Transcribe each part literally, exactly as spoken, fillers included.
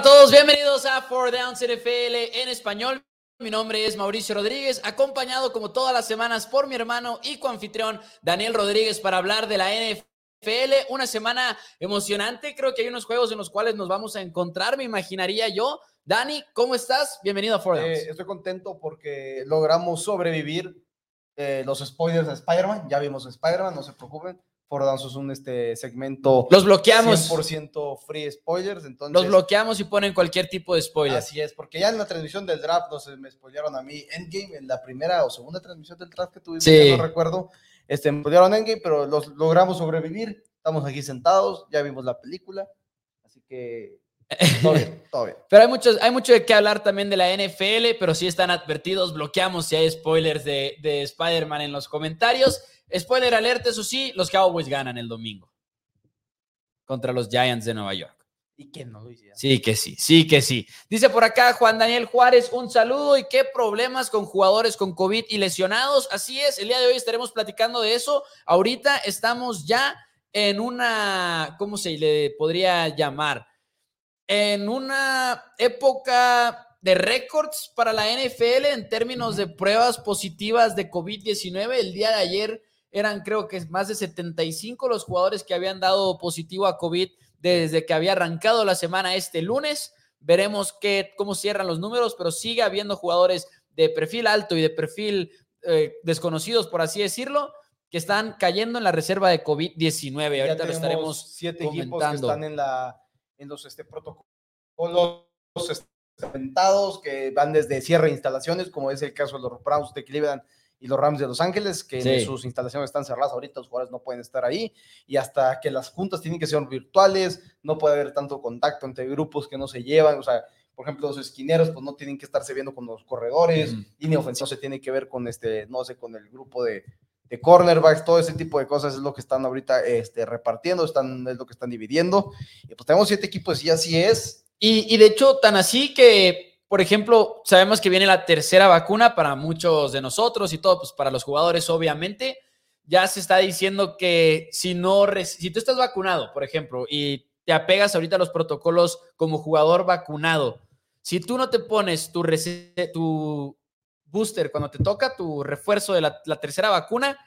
Hola a todos, bienvenidos a Four Downs N F L en español. Mi nombre es Mauricio Rodríguez, acompañado como todas las semanas por mi hermano y coanfitrión Daniel Rodríguez para hablar de la N F L. Una semana emocionante, creo que hay unos juegos en los cuales nos vamos a encontrar, me imaginaría yo. Dani, ¿cómo estás? Bienvenido a Four Downs. Eh, estoy contento porque logramos sobrevivir eh, los spoilers de Spider-Man. Ya vimos Spider-Man, no se preocupen. Four Downs es un este, segmento los bloqueamos. cien por ciento free spoilers. Entonces, los bloqueamos y ponen cualquier tipo de spoiler. Así es, porque ya en la transmisión del draft no sé, me spoilearon a mí Endgame, en la primera o segunda transmisión del draft que tuvimos, sí. no recuerdo, este, me spoilearon Endgame, pero los logramos sobrevivir, estamos aquí sentados, ya vimos la película, así que todo bien, todo bien. Pero hay, muchos, hay mucho de qué hablar también de la N F L, pero sí están advertidos, bloqueamos si hay spoilers de, de Spider-Man en los comentarios. Spoiler alert, eso sí, los Cowboys ganan el domingo contra los Giants de Nueva York. ¿Y quién no lo hiciera? Sí que sí, sí que sí. Dice por acá Juan Daniel Juárez, un saludo y qué problemas con jugadores con COVID y lesionados. Así es, el día de hoy estaremos platicando de eso. Ahorita estamos ya en una, ¿cómo se le podría llamar? En una época de récords para la N F L en términos de pruebas positivas de COVID diecinueve. El día de ayer eran creo que más de setenta y cinco los jugadores que habían dado positivo a COVID desde que había arrancado la semana este lunes. Veremos qué, cómo cierran los números, pero sigue habiendo jugadores de perfil alto y de perfil eh, desconocidos, por así decirlo, que están cayendo en la reserva de COVID diecinueve. Ahorita lo estaremos siete comentando. Equipos que están en, la, en los este, protocolos aventados, que van desde cierre de instalaciones, como es el caso de los Browns de Cleveland y los Rams de Los Ángeles, que sí. sus instalaciones están cerradas ahorita, los jugadores no pueden estar ahí, y hasta que las juntas tienen que ser virtuales, no puede haber tanto contacto entre grupos que no se llevan, o sea, por ejemplo, los esquineros pues no tienen que estarse viendo con los corredores, mm. y ni ofensivo se tiene que ver con este, no sé, con el grupo de, de cornerbacks, todo ese tipo de cosas es lo que están ahorita este, repartiendo, están, es lo que están dividiendo, y pues tenemos siete equipos y así es. Y, y de hecho, tan así que, por ejemplo, sabemos que viene la tercera vacuna para muchos de nosotros y todo, pues para los jugadores, obviamente, ya se está diciendo que si no, si tú estás vacunado, por ejemplo, y te apegas ahorita a los protocolos como jugador vacunado, si tú no te pones tu, rec- tu booster cuando te toca, tu refuerzo de la, la tercera vacuna,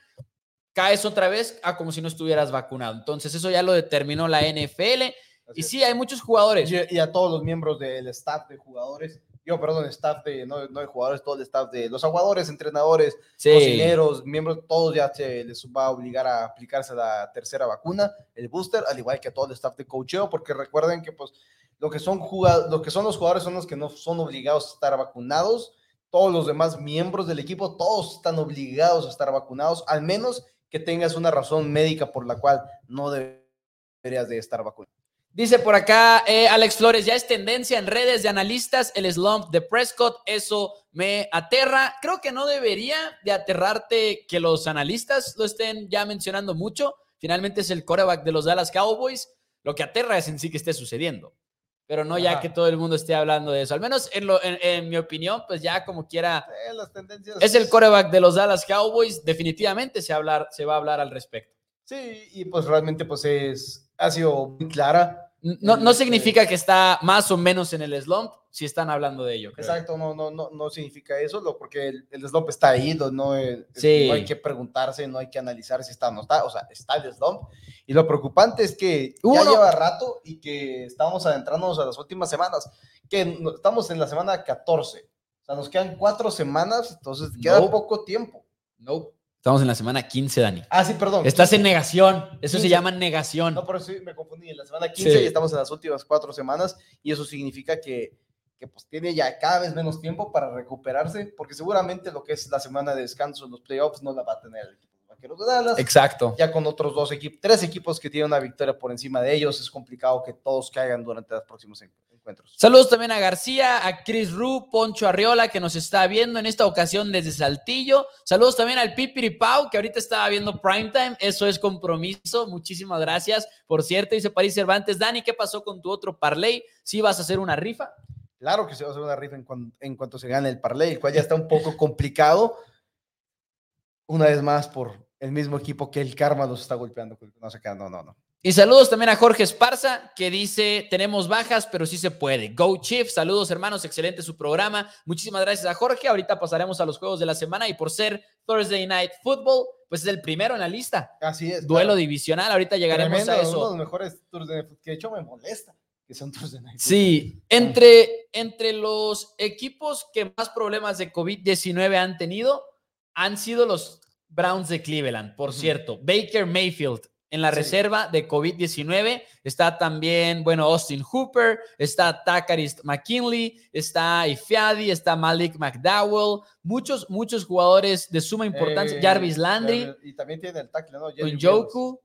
caes otra vez a como si no estuvieras vacunado. Entonces, eso ya lo determinó la N F L. Y sí, hay muchos jugadores. Y a todos los miembros del staff de jugadores, yo, perdón, staff de, no, no de jugadores, todo el staff de los aguadores, entrenadores, sí. cocineros, miembros, todos ya se les va a obligar a aplicarse la tercera vacuna, el booster, al igual que a todo el staff de coacheo, porque recuerden que pues lo que son, jugado, lo que son los jugadores son los que no son obligados a estar vacunados, todos los demás miembros del equipo, todos están obligados a estar vacunados, al menos que tengas una razón médica por la cual no deberías de estar vacunado. Dice por acá eh, Alex Flores, ya es tendencia en redes de analistas el slump de Prescott, eso me aterra. Creo que no debería de aterrarte que los analistas lo estén ya mencionando mucho. Finalmente es el quarterback de los Dallas Cowboys. Lo que aterra es en sí que esté sucediendo, pero no Ajá. ya que todo el mundo esté hablando de eso. Al menos en, lo, en, en mi opinión, pues ya como quiera, eh, las tendencias... es el quarterback de los Dallas Cowboys. Definitivamente se, hablar, se va a hablar al respecto. Sí, y pues realmente pues es... ha sido muy clara. No, no significa que está más o menos en el slump, si están hablando de ello. Creo. Exacto, no, no, no, no significa eso, lo, porque el, el slump está ahí, lo, no, el, sí. no hay que preguntarse, no hay que analizar si está o no está, o sea, está el slump. Y lo preocupante es que Uno. ya lleva rato y que estamos adentrándonos a las últimas semanas, que no, estamos en la semana catorce, o sea, nos quedan cuatro semanas, entonces queda no. poco tiempo. No. Estamos en la semana quince, Dani. Ah, sí, perdón. Estás en negación. Eso quince. Se llama negación. No, pero sí, me confundí. En la semana quince sí. y estamos en las últimas cuatro semanas y eso significa que, que pues tiene ya cada vez menos tiempo para recuperarse porque seguramente lo que es la semana de descanso en los playoffs no la va a tener el equipo de Vaqueros de Dallas. Exacto. Ya con otros dos equipos, tres equipos que tienen una victoria por encima de ellos, es complicado que todos caigan durante los próximos encuentros. Saludos también a García, a Chris Ru, Poncho Arriola, que nos está viendo en esta ocasión desde Saltillo. Saludos también al Pipiripau, que ahorita estaba viendo Primetime. Eso es compromiso. Muchísimas gracias. Por cierto, dice París Cervantes. Dani, ¿qué pasó con tu otro parlay? ¿Sí vas a hacer una rifa? Claro que se va a hacer una rifa en, cuan, en cuanto se gane el parlay, el cual ya está un poco complicado. Una vez más, por el mismo equipo que el karma los está golpeando. No, no, no. Y saludos también a Jorge Esparza, que dice, tenemos bajas, pero sí se puede. Go Chiefs, saludos hermanos, excelente su programa. Muchísimas gracias a Jorge. Ahorita pasaremos a los juegos de la semana y por ser Thursday Night Football, pues es el primero en la lista. Así es. Duelo claro. divisional, ahorita llegaremos Tremendo, a eso. Uno de los mejores tours de, que de hecho me molesta que sean tours de Night Football. Sí, entre, entre los equipos que más problemas de COVID diecinueve han tenido, han sido los Browns de Cleveland, por uh-huh. cierto. Baker Mayfield. En la sí. reserva de COVID diecinueve está también, bueno, Austin Hooper, está Takaris McKinley, está Ifeadi, está Malik McDowell, muchos, muchos jugadores de suma importancia, eh, Jarvis Landry. Y también tiene el tackle, ¿no? Njoku.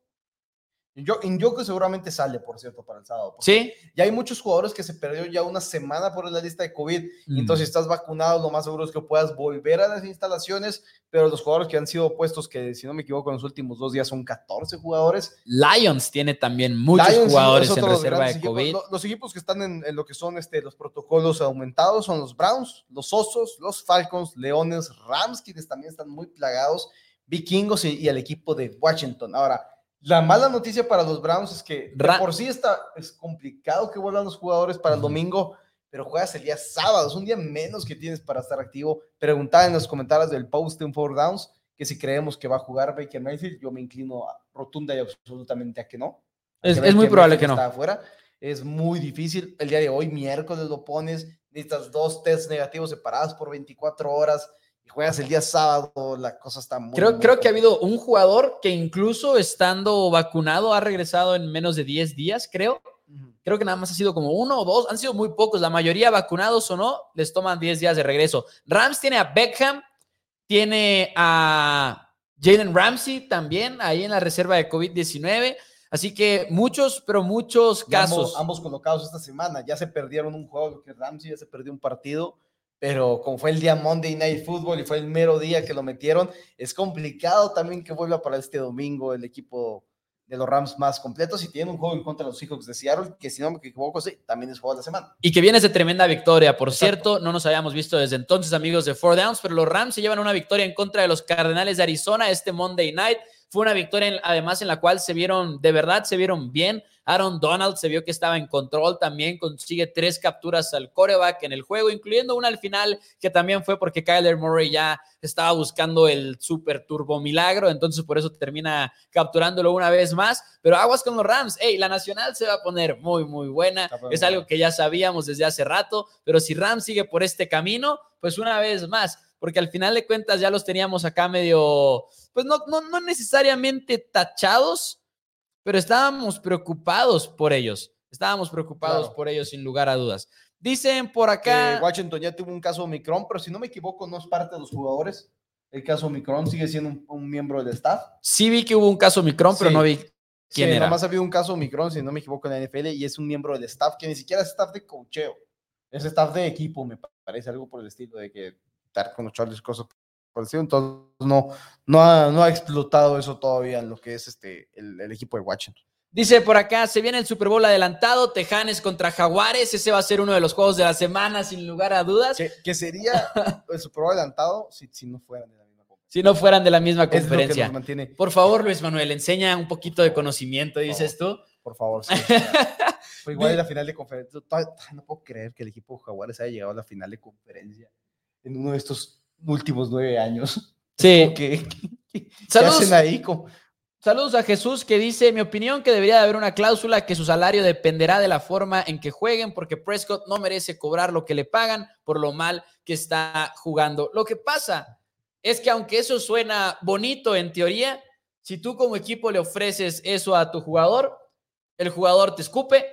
Njoku seguramente sale, por cierto, para el sábado. Sí. Ya hay muchos jugadores que se perdió ya una semana por la lista de COVID. Mm. Entonces, si estás vacunado, lo más seguro es que puedas volver a las instalaciones, pero los jugadores que han sido puestos, que si no me equivoco, en los últimos dos días son catorce jugadores. Lions tiene también muchos Lions, jugadores en reserva de COVID. Equipos, los equipos que están en, en lo que son este, los protocolos aumentados son los Browns, los Osos, los Falcons, Leones, Rams, quienes también están muy plagados, Vikingos y, y el equipo de Washington. Ahora, la mala noticia para los Browns es que Ra- por sí está, es complicado que vuelvan los jugadores para el domingo, pero juegas el día sábado, es un día menos que tienes para estar activo. Preguntaba en los comentarios del post en Four Downs que si creemos que va a jugar Baker Mayfield, yo me inclino a, rotunda y absolutamente a que no. A es que es muy probable que no. Está afuera. Es muy difícil. El día de hoy, miércoles, lo pones, necesitas dos tests negativos separados por veinticuatro horas. Y juegas el día sábado, la cosa está muy... Creo, muy creo que ha habido un jugador que incluso estando vacunado ha regresado en menos de diez días, creo. Uh-huh. Creo que nada más ha sido como uno o dos. Han sido muy pocos. La mayoría vacunados o no, les toman diez días de regreso. Rams tiene a Beckham, tiene a Jalen Ramsey también, ahí en la reserva de COVID diecinueve. Así que muchos, pero muchos casos. Ambos, ambos colocados esta semana. Ya se perdieron un juego, que Ramsey ya se perdió un partido. Pero como fue el día Monday Night Football y fue el mero día que lo metieron, es complicado también que vuelva para este domingo el equipo de los Rams más completos. Y tienen un juego en contra de los Seahawks de Seattle, que si no me equivoco, sí, también es juego de la semana. Y que viene esa tremenda victoria, por Exacto. cierto, no nos habíamos visto desde entonces, amigos de Four Downs, pero los Rams se llevan una victoria en contra de los Cardenales de Arizona este Monday Night. Fue una victoria en, además en la cual se vieron, de verdad se vieron bien. Aaron Donald se vio que estaba en control también, consigue tres capturas al quarterback en el juego, incluyendo una al final que también fue porque Kyler Murray ya estaba buscando el super turbo milagro, entonces por eso termina capturándolo una vez más, pero aguas con los Rams. Hey, la nacional se va a poner muy muy buena, es algo que ya sabíamos desde hace rato, pero si Rams sigue por este camino, pues una vez más, porque al final de cuentas ya los teníamos acá medio, pues no, no, no necesariamente tachados, pero estábamos preocupados por ellos. Estábamos preocupados claro. por ellos, sin lugar a dudas. Dicen por acá... Eh, Washington ya tuvo un caso Omicron, pero si no me equivoco, no es parte de los jugadores. El caso Omicron sigue siendo un, un miembro del staff. Sí vi que hubo un caso Omicron, sí. pero no vi quién sí, era. Nomás había un caso Omicron, si no me equivoco, en la N F L, y es un miembro del staff, que ni siquiera es staff de coacheo. Es staff de equipo, me parece, algo por el estilo de que estar con los Chargers, cosas por el estilo. Entonces, no, no, ha, no ha explotado eso todavía en lo que es este el, el equipo de Washington. Dice por acá, se viene el Super Bowl adelantado, Tejanes contra Jaguares, ese va a ser uno de los juegos de la semana, sin lugar a dudas. Que, que sería el Super Bowl adelantado si, si no fueran de la misma conferencia. Si no fueran de la misma conferencia. Es lo que nos mantiene. Por favor, Luis Manuel, enseña un poquito de conocimiento, dices tú. Por favor, sí. Fue igual en la final de conferencia. No puedo creer que el equipo de Jaguares haya llegado a la final de conferencia en uno de estos últimos nueve años. Sí. ¿Qué, qué, saludos, ¿qué hacen ahí? ¿Cómo? Saludos a Jesús, que dice, mi opinión que debería de haber una cláusula que su salario dependerá de la forma en que jueguen, porque Prescott no merece cobrar lo que le pagan por lo mal que está jugando. Lo que pasa es que aunque eso suena bonito en teoría, si tú como equipo le ofreces eso a tu jugador, el jugador te escupe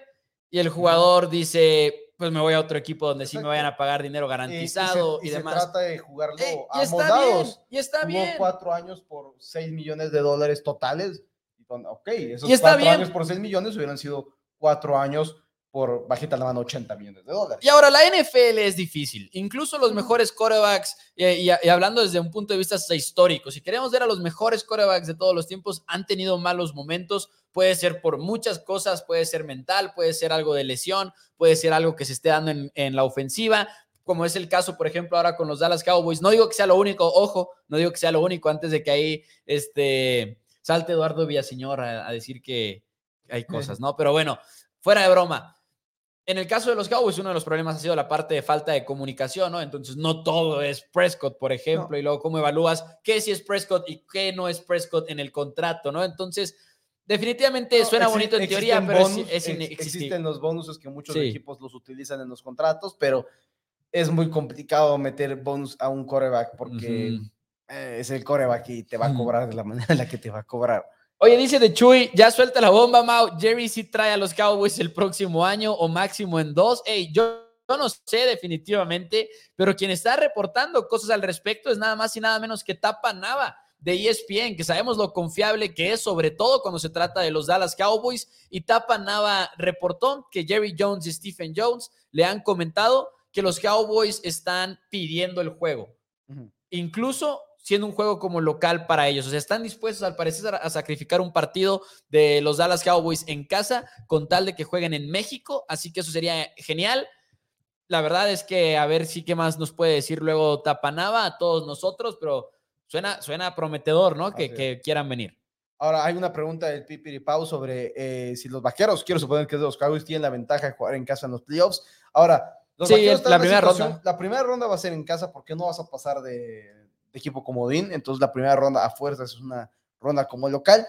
y el jugador dice... pues me voy a otro equipo donde Exacto. sí me vayan a pagar dinero garantizado y, y, se, y, y demás. Se trata de jugarlo eh, y a moldados. Y está bien. Hubo cuatro años por seis millones de dólares totales. Ok, esos y está cuatro bien. Años por seis millones hubieran sido cuatro años por, bajita la mano, ochenta millones de dólares. Y ahora la N F L es difícil. Incluso los mejores quarterbacks, y, y, y hablando desde un punto de vista histórico, si queremos ver a los mejores quarterbacks de todos los tiempos, han tenido malos momentos. Puede ser por muchas cosas, puede ser mental, puede ser algo de lesión, puede ser algo que se esté dando en, en la ofensiva, como es el caso, por ejemplo, ahora con los Dallas Cowboys. No digo que sea lo único, ojo, no digo que sea lo único, antes de que ahí este, salte Eduardo Villaseñor a, a decir que, hay cosas, ¿no? Pero bueno, fuera de broma. En el caso de los Cowboys, uno de los problemas ha sido la parte de falta de comunicación, ¿no? Entonces, no todo es Prescott, por ejemplo, no. Y luego cómo evalúas qué sí es Prescott y qué no es Prescott en el contrato, ¿no? Entonces, definitivamente no, suena exi- bonito en teoría, bonus, pero es, es inexistente. Ex- existen los bonuses que muchos sí. equipos los utilizan en los contratos, pero es muy complicado meter bonus a un quarterback porque uh-huh. eh, es el quarterback y te va a cobrar uh-huh. de la manera en la que te va a cobrar. Oye, dice de Chuy, ya suelta la bomba, Mau. Jerry sí trae a los Cowboys el próximo año o máximo en dos. Ey, yo, yo no sé definitivamente, pero quien está reportando cosas al respecto es nada más y nada menos que Tapa Nava de E S P N, que sabemos lo confiable que es, sobre todo cuando se trata de los Dallas Cowboys. Y Tapa Nava reportó que Jerry Jones y Stephen Jones le han comentado que los Cowboys están pidiendo el juego. Uh-huh. Incluso siendo un juego como local para ellos. O sea, están dispuestos al parecer a sacrificar un partido de los Dallas Cowboys en casa con tal de que jueguen en México, así que eso sería genial. La verdad es que a ver si qué más nos puede decir luego Tapa Nava a todos nosotros, pero suena, suena prometedor, ¿no? Que, que quieran venir. Ahora, hay una pregunta del Pipiripau sobre eh, si los vaqueros, quiero suponer que los Cowboys tienen la ventaja de jugar en casa en los playoffs. Ahora, los sí, vaqueros la primera ronda. La primera ronda va a ser en casa porque no vas a pasar de... de equipo comodín, entonces la primera ronda a fuerzas es una ronda como local.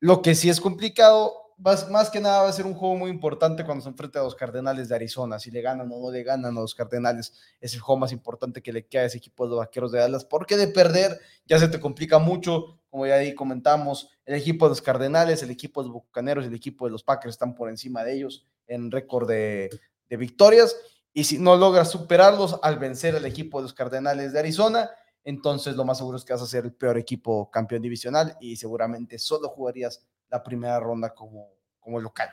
Lo que sí es complicado, más que nada va a ser un juego muy importante cuando se enfrente a los Cardenales de Arizona, si le ganan o no le ganan a los Cardenales, es el juego más importante que le queda a ese equipo de los Vaqueros de Dallas, porque de perder ya se te complica mucho, como ya ahí comentamos, el equipo de los Cardenales, el equipo de los Bucaneros, el equipo de los Packers están por encima de ellos en récord de, de victorias, y si no logras superarlos al vencer al equipo de los Cardenales de Arizona, entonces lo más seguro es que vas a ser el peor equipo campeón divisional y seguramente solo jugarías la primera ronda como, como local.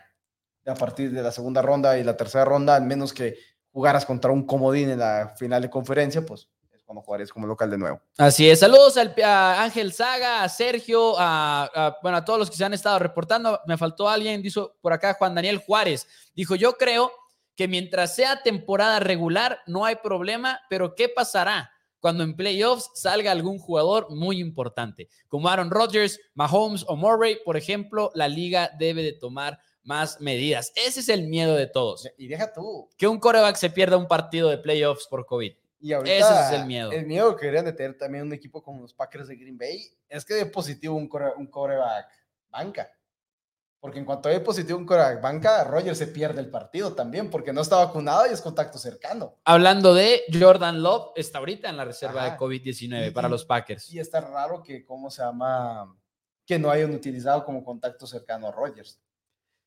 A partir de la segunda ronda y la tercera ronda, al menos que jugaras contra un comodín en la final de conferencia, pues es cuando jugarías como local de nuevo. Así es, saludos al, a Ángel Saga, a Sergio, a, a, bueno, a todos los que se han estado reportando. Me faltó alguien, dijo por acá Juan Daniel Juárez, dijo yo creo que mientras sea temporada regular no hay problema, pero ¿qué pasará cuando en playoffs salga algún jugador muy importante, como Aaron Rodgers, Mahomes o Murray, por ejemplo? La liga debe de tomar más medidas. Ese es el miedo de todos. Y deja tú. Que un quarterback se pierda un partido de playoffs por COVID. Y ahorita ese es el miedo. El miedo que deberían de tener también un equipo como los Packers de Green Bay es que dé positivo un quarterback banca. Porque en cuanto hay positivo en quarterback banca, Rodgers se pierde el partido también, porque no está vacunado y es contacto cercano. Hablando de Jordan Love, está ahorita en la reserva Ajá. de COVID diecinueve y, para los Packers. Y está raro que, ¿cómo se llama? Que no hayan utilizado como contacto cercano a Rodgers.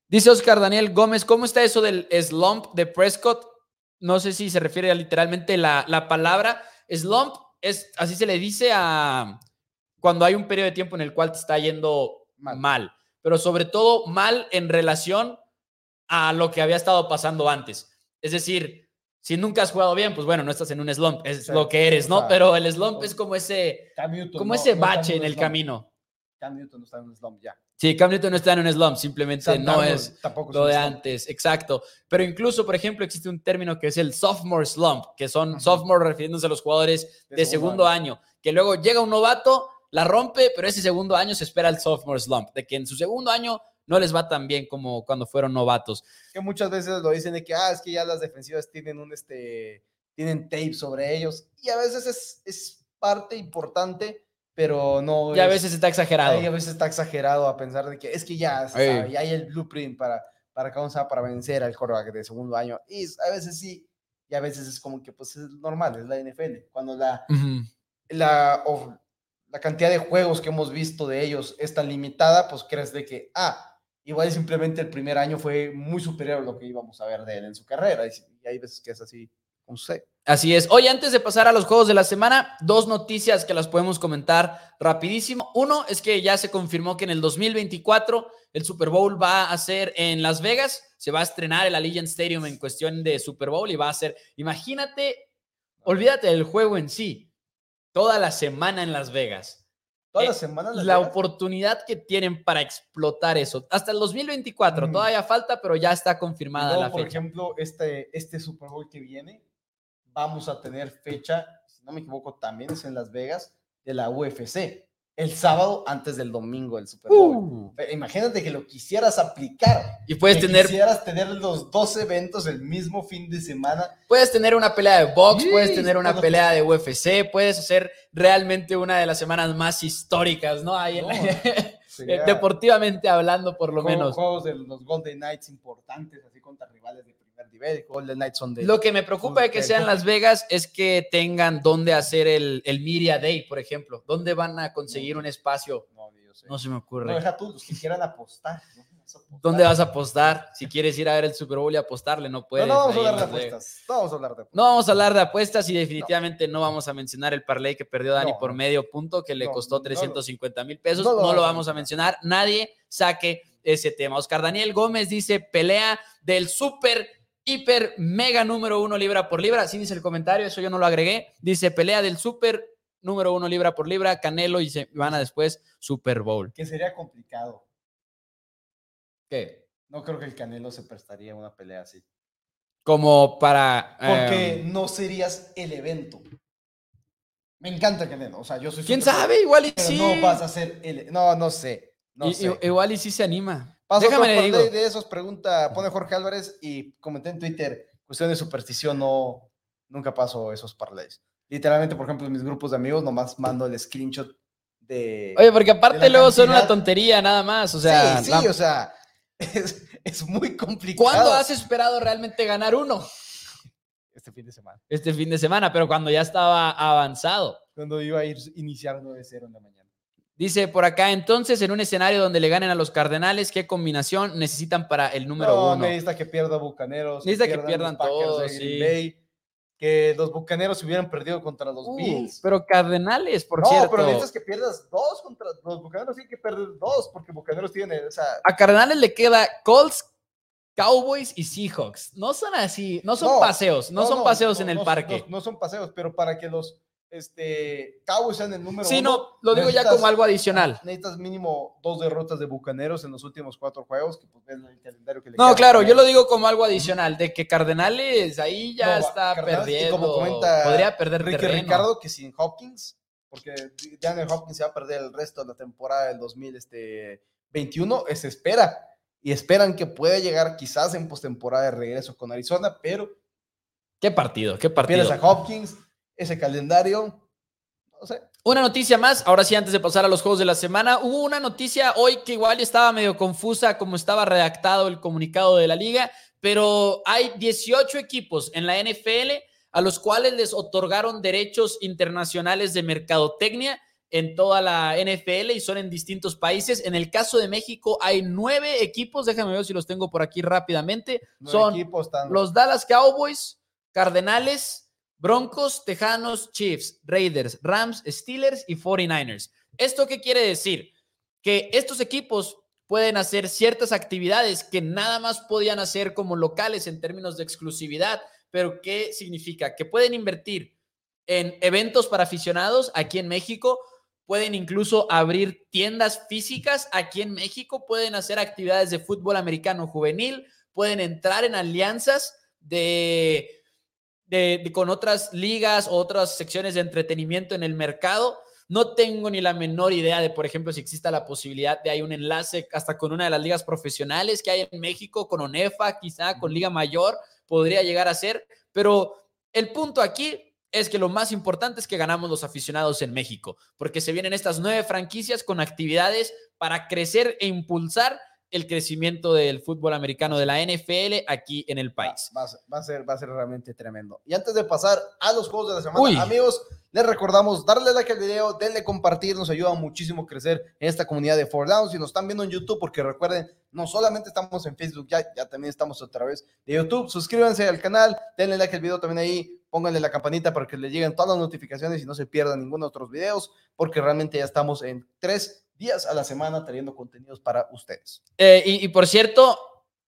Dice Oscar Daniel Gómez, ¿cómo está eso del slump de Prescott? No sé si se refiere a literalmente la, la palabra. Slump, es, así se le dice a cuando hay un periodo de tiempo en el cual te está yendo mal. mal. Pero sobre todo mal en relación a lo que había estado pasando antes. Es decir, si nunca has jugado bien, pues bueno, no estás en un slump, es sí, lo que eres, ¿no? O sea, pero el slump es como ese, Newton, como no, ese bache no en el slump. Camino. Cam Newton no está en un slump ya. Sí, Cam Newton no está en un slump, simplemente San no Daniel, es lo de antes, exacto. Pero incluso, por ejemplo, existe un término que es el sophomore slump, que son Ajá. sophomore refiriéndose a los jugadores de, de segundo año. año, que luego llega un novato, la rompe, pero ese segundo año se espera el sophomore slump, de que en su segundo año no les va tan bien como cuando fueron novatos. Que muchas veces lo dicen de que, ah, es que ya las defensivas tienen un, este, tienen tape sobre ellos, y a veces es, es parte importante, pero no. Y a es, veces está exagerado. Y a veces está exagerado a pensar de que es que ya, sabe, ya hay el blueprint para, para, para vencer al quarterback de segundo año, y a veces sí, y a veces es como que pues es normal, es la N F L, cuando la, uh-huh. la oh, la cantidad de juegos que hemos visto de ellos es tan limitada, pues crees de que, ah, igual simplemente el primer año fue muy superior a lo que íbamos a ver de él en su carrera, y hay veces que es así, no sé. Así es. Oye, antes de pasar a los juegos de la semana, dos noticias que las podemos comentar rapidísimo. Uno es que ya se confirmó que en el dos mil veinticuatro el Super Bowl va a ser en Las Vegas, se va a estrenar el Allegiant Stadium en cuestión de Super Bowl y va a ser, imagínate, olvídate del juego en sí, toda la semana en Las Vegas. Toda eh, la semana en Las la Vegas. La oportunidad que tienen para explotar eso. Hasta el dos mil veinticuatro, mm. todavía falta, pero ya está confirmada no, la por fecha. Por ejemplo, este, este Super Bowl que viene, vamos a tener fecha, si no me equivoco, también es en Las Vegas, de la U F C. el sábado antes del domingo del Super Bowl. Uh. Imagínate que lo quisieras aplicar. Y puedes que tener... quisieras tener los dos eventos el mismo fin de semana. Puedes tener una pelea de box, sí, puedes tener una pelea de U F C, puedes hacer realmente una de las semanas más históricas, ¿no? Ahí no, en la... sería... deportivamente hablando, por lo Juego, menos. Juegos de los Golden Knights importantes, así contra rivales de primer nivel. Golden Knights son de... Lo que me preocupa de que sean Las Vegas es que tengan dónde hacer el, el Media Day, por ejemplo. ¿Dónde van a conseguir no, un espacio? No, yo sé. No se me ocurre. No, deja tú, los que quieran apostar, ¿no? ¿Dónde vas a apostar? Si quieres ir a ver el Super Bowl y apostarle, no puedes. No, no vamos a hablar de apuestas. No vamos a hablar de apuestas. No vamos a hablar de apuestas y definitivamente no, no vamos a mencionar el parlay que perdió Dani no, por medio punto, que le no, costó trescientos cincuenta mil pesos. No, no, no, no lo vamos a mencionar. Nadie saque ese tema. Oscar Daniel Gómez dice, pelea del super, hiper, mega número uno libra por libra. Así dice el comentario, eso yo no lo agregué. Dice, pelea del super número uno libra por libra, Canelo y se van a después Super Bowl. Que sería complicado. ¿Qué? No creo que el Canelo se prestaría a una pelea así. Como para... Porque eh... no serías el evento. Me encanta Canelo, o sea, yo soy... ¿Quién sabe? Fan, igual y sí. No vas a ser el... No, no sé. No y, sé. Igual y sí se anima. Paso Déjame le digo. De esos pregunta, pone Jorge Álvarez y comenté en Twitter, cuestión de superstición, no, nunca paso esos parlays. Literalmente, por ejemplo, en mis grupos de amigos nomás mando el screenshot de... Oye, porque aparte luego cantidad. Son una tontería nada más, o sea... Sí, sí, la... o sea... Es, es muy complicado. ¿Cuándo has esperado realmente ganar uno? Este fin de semana. Este fin de semana, pero cuando ya estaba avanzado. Cuando iba a ir iniciar nueve cero en la mañana. Dice por acá, entonces, en un escenario donde le ganen a los Cardenales, ¿qué combinación necesitan para el número no, uno? No, necesita que pierda Bucaneros. Necesita que pierdan, que pierdan todos, sí. Bay, que los Bucaneros se hubieran perdido contra los uh, Bills. Pero Cardenales, por no, cierto. No, pero necesitas que pierdas dos contra los Bucaneros. Tienen que perder dos porque Bucaneros tienen esa... A Cardenales le queda Colts, Cowboys y Seahawks. No son así, no son no, paseos, no, no son no, paseos no, en el no, parque. No, no son paseos, pero para que los este, Cowboys sean el número sí, uno... Sí, no, lo digo ya como algo adicional. Necesitas mínimo dos derrotas de Bucaneros en los últimos cuatro juegos, que pues, es el calendario que le No, claro, yo lo digo como algo adicional, de que Cardenales ahí ya no, está Cardenales, perdiendo. Como comenta podría perder Ricky terreno. Ricardo, que sin Hopkins, porque Daniel Hopkins se va a perder el resto de la temporada del dos mil veintiuno, se espera, y esperan que pueda llegar quizás en postemporada de regreso con Arizona, pero... ¿Qué partido? ¿Qué partido? Pierdes a Hopkins... Ese calendario, no sé. Una noticia más, ahora sí, antes de pasar a los juegos de la semana, hubo una noticia hoy que igual estaba medio confusa como estaba redactado el comunicado de la liga, pero hay dieciocho equipos en la N F L a los cuales les otorgaron derechos internacionales de mercadotecnia en toda la N F L y son en distintos países. En el caso de México hay nueve equipos, déjame ver si los tengo por aquí rápidamente. Son equipos, los Dallas Cowboys, Cardenales, Broncos, Tejanos, Chiefs, Raiders, Rams, Steelers y cuarenta y nueve ers. ¿Esto qué quiere decir? Que estos equipos pueden hacer ciertas actividades que nada más podían hacer como locales en términos de exclusividad, pero ¿qué significa? Que pueden invertir en eventos para aficionados aquí en México, pueden incluso abrir tiendas físicas aquí en México, pueden hacer actividades de fútbol americano juvenil, pueden entrar en alianzas de... De, de, con otras ligas o otras secciones de entretenimiento en el mercado. No tengo ni la menor idea de, por ejemplo, si exista la posibilidad de hay un enlace hasta con una de las ligas profesionales que hay en México, con ONEFA, quizá con Liga Mayor, podría llegar a ser. Pero el punto aquí es que lo más importante es que ganamos los aficionados en México, porque se vienen estas nueve franquicias con actividades para crecer e impulsar el crecimiento del fútbol americano de la N F L aquí en el país. Va, va, va, a ser, va a ser realmente tremendo. Y antes de pasar a los juegos de la semana, Uy. amigos, les recordamos darle like al video, denle compartir, nos ayuda muchísimo a crecer en esta comunidad de Four Downs. Si nos están viendo en YouTube, porque recuerden, no solamente estamos en Facebook, ya, ya también estamos otra vez de YouTube. Suscríbanse al canal, denle like al video también ahí, pónganle la campanita para que les lleguen todas las notificaciones y no se pierdan ninguno de otros videos, porque realmente ya estamos en tres días a la semana trayendo contenidos para ustedes. Eh, y, y por cierto,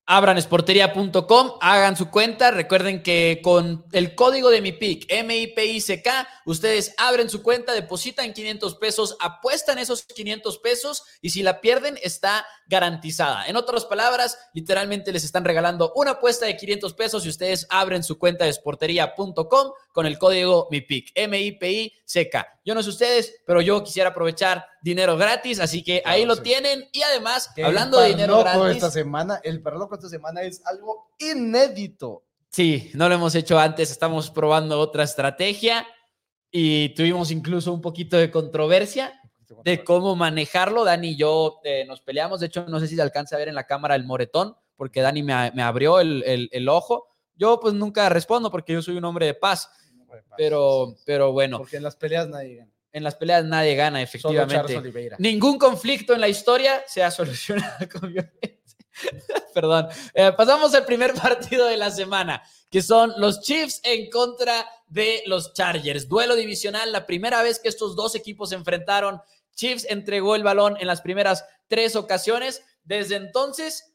abran esportería punto com, hagan su cuenta. Recuerden que con el código de mi pick, M I P I C K, ustedes abren su cuenta, depositan quinientos pesos, apuestan esos quinientos pesos y si la pierden está garantizada. En otras palabras, literalmente les están regalando una apuesta de quinientos pesos y ustedes abren su cuenta de esportería punto com con el código MIPIC, M I P I C K. Yo no sé ustedes, pero yo quisiera aprovechar dinero gratis, así que claro, ahí lo sí. tienen. Y además, que hablando de dinero gratis, esta semana, el parloco esta semana es algo inédito. Sí, no lo hemos hecho antes, estamos probando otra estrategia y tuvimos incluso un poquito de controversia de cómo manejarlo. Dani y yo eh, nos peleamos, de hecho no sé si se alcanza a ver en la cámara el moretón, porque Dani me, me abrió el, el, el ojo. Yo pues nunca respondo porque yo soy un hombre de paz, hombre de paz pero, sí, sí. pero bueno. Porque en las peleas nadie gana. En las peleas nadie gana, efectivamente. Ningún conflicto en la historia se ha solucionado con violencia. Perdón. Eh, pasamos al primer partido de la semana, que son los Chiefs en contra de los Chargers. Duelo divisional, la primera vez que estos dos equipos se enfrentaron. Chiefs entregó el balón en las primeras tres ocasiones. Desde entonces,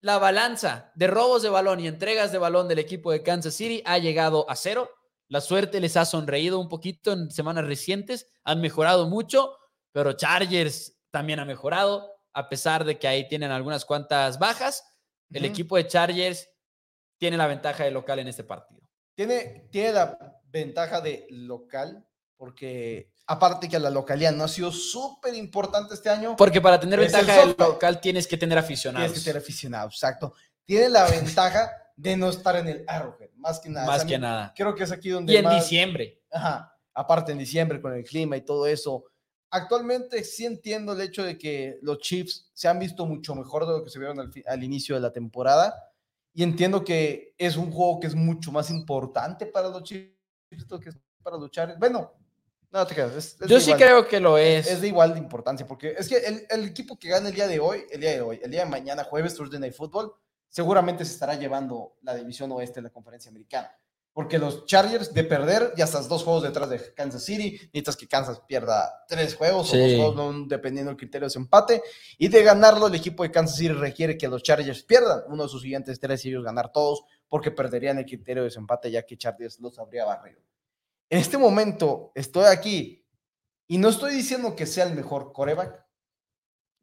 la balanza de robos de balón y entregas de balón del equipo de Kansas City ha llegado a cero. La suerte les ha sonreído un poquito en semanas recientes. Han mejorado mucho, pero Chargers también ha mejorado. A pesar de que ahí tienen algunas cuantas bajas, el uh-huh. equipo de Chargers tiene la ventaja de local en este partido. Tiene, tiene la ventaja de local, porque aparte que la localía no ha sido súper importante este año. Porque para tener ventaja de local tienes que tener aficionados. Tienes que tener aficionados, exacto. Tiene la ventaja de no estar en el Arrowhead, más que nada. Más o sea, que nada. Creo que es aquí donde Y en más... diciembre. Ajá, aparte en diciembre con el clima y todo eso. Actualmente sí entiendo el hecho de que los Chiefs se han visto mucho mejor de lo que se vieron al, al inicio de la temporada, y entiendo que es un juego que es mucho más importante para los Chiefs que para los Chargers. Bueno, no te creas. Es, es Yo sí igual, creo que lo es. es. Es de igual de importancia, porque es que el, el equipo que gana el día de hoy, el día de hoy, el día de mañana, jueves, Thursday Night Football, seguramente se estará llevando la división oeste de la conferencia americana. Porque los Chargers, de perder, ya estás dos juegos detrás de Kansas City, necesitas que Kansas pierda tres juegos sí. o dos juegos, dependiendo del criterio de ese empate, y de ganarlo el equipo de Kansas City requiere que los Chargers pierdan uno de sus siguientes tres y ellos ganar todos, porque perderían el criterio de desempate ya que Chargers los habría barrido. En este momento estoy aquí y no estoy diciendo que sea el mejor quarterback,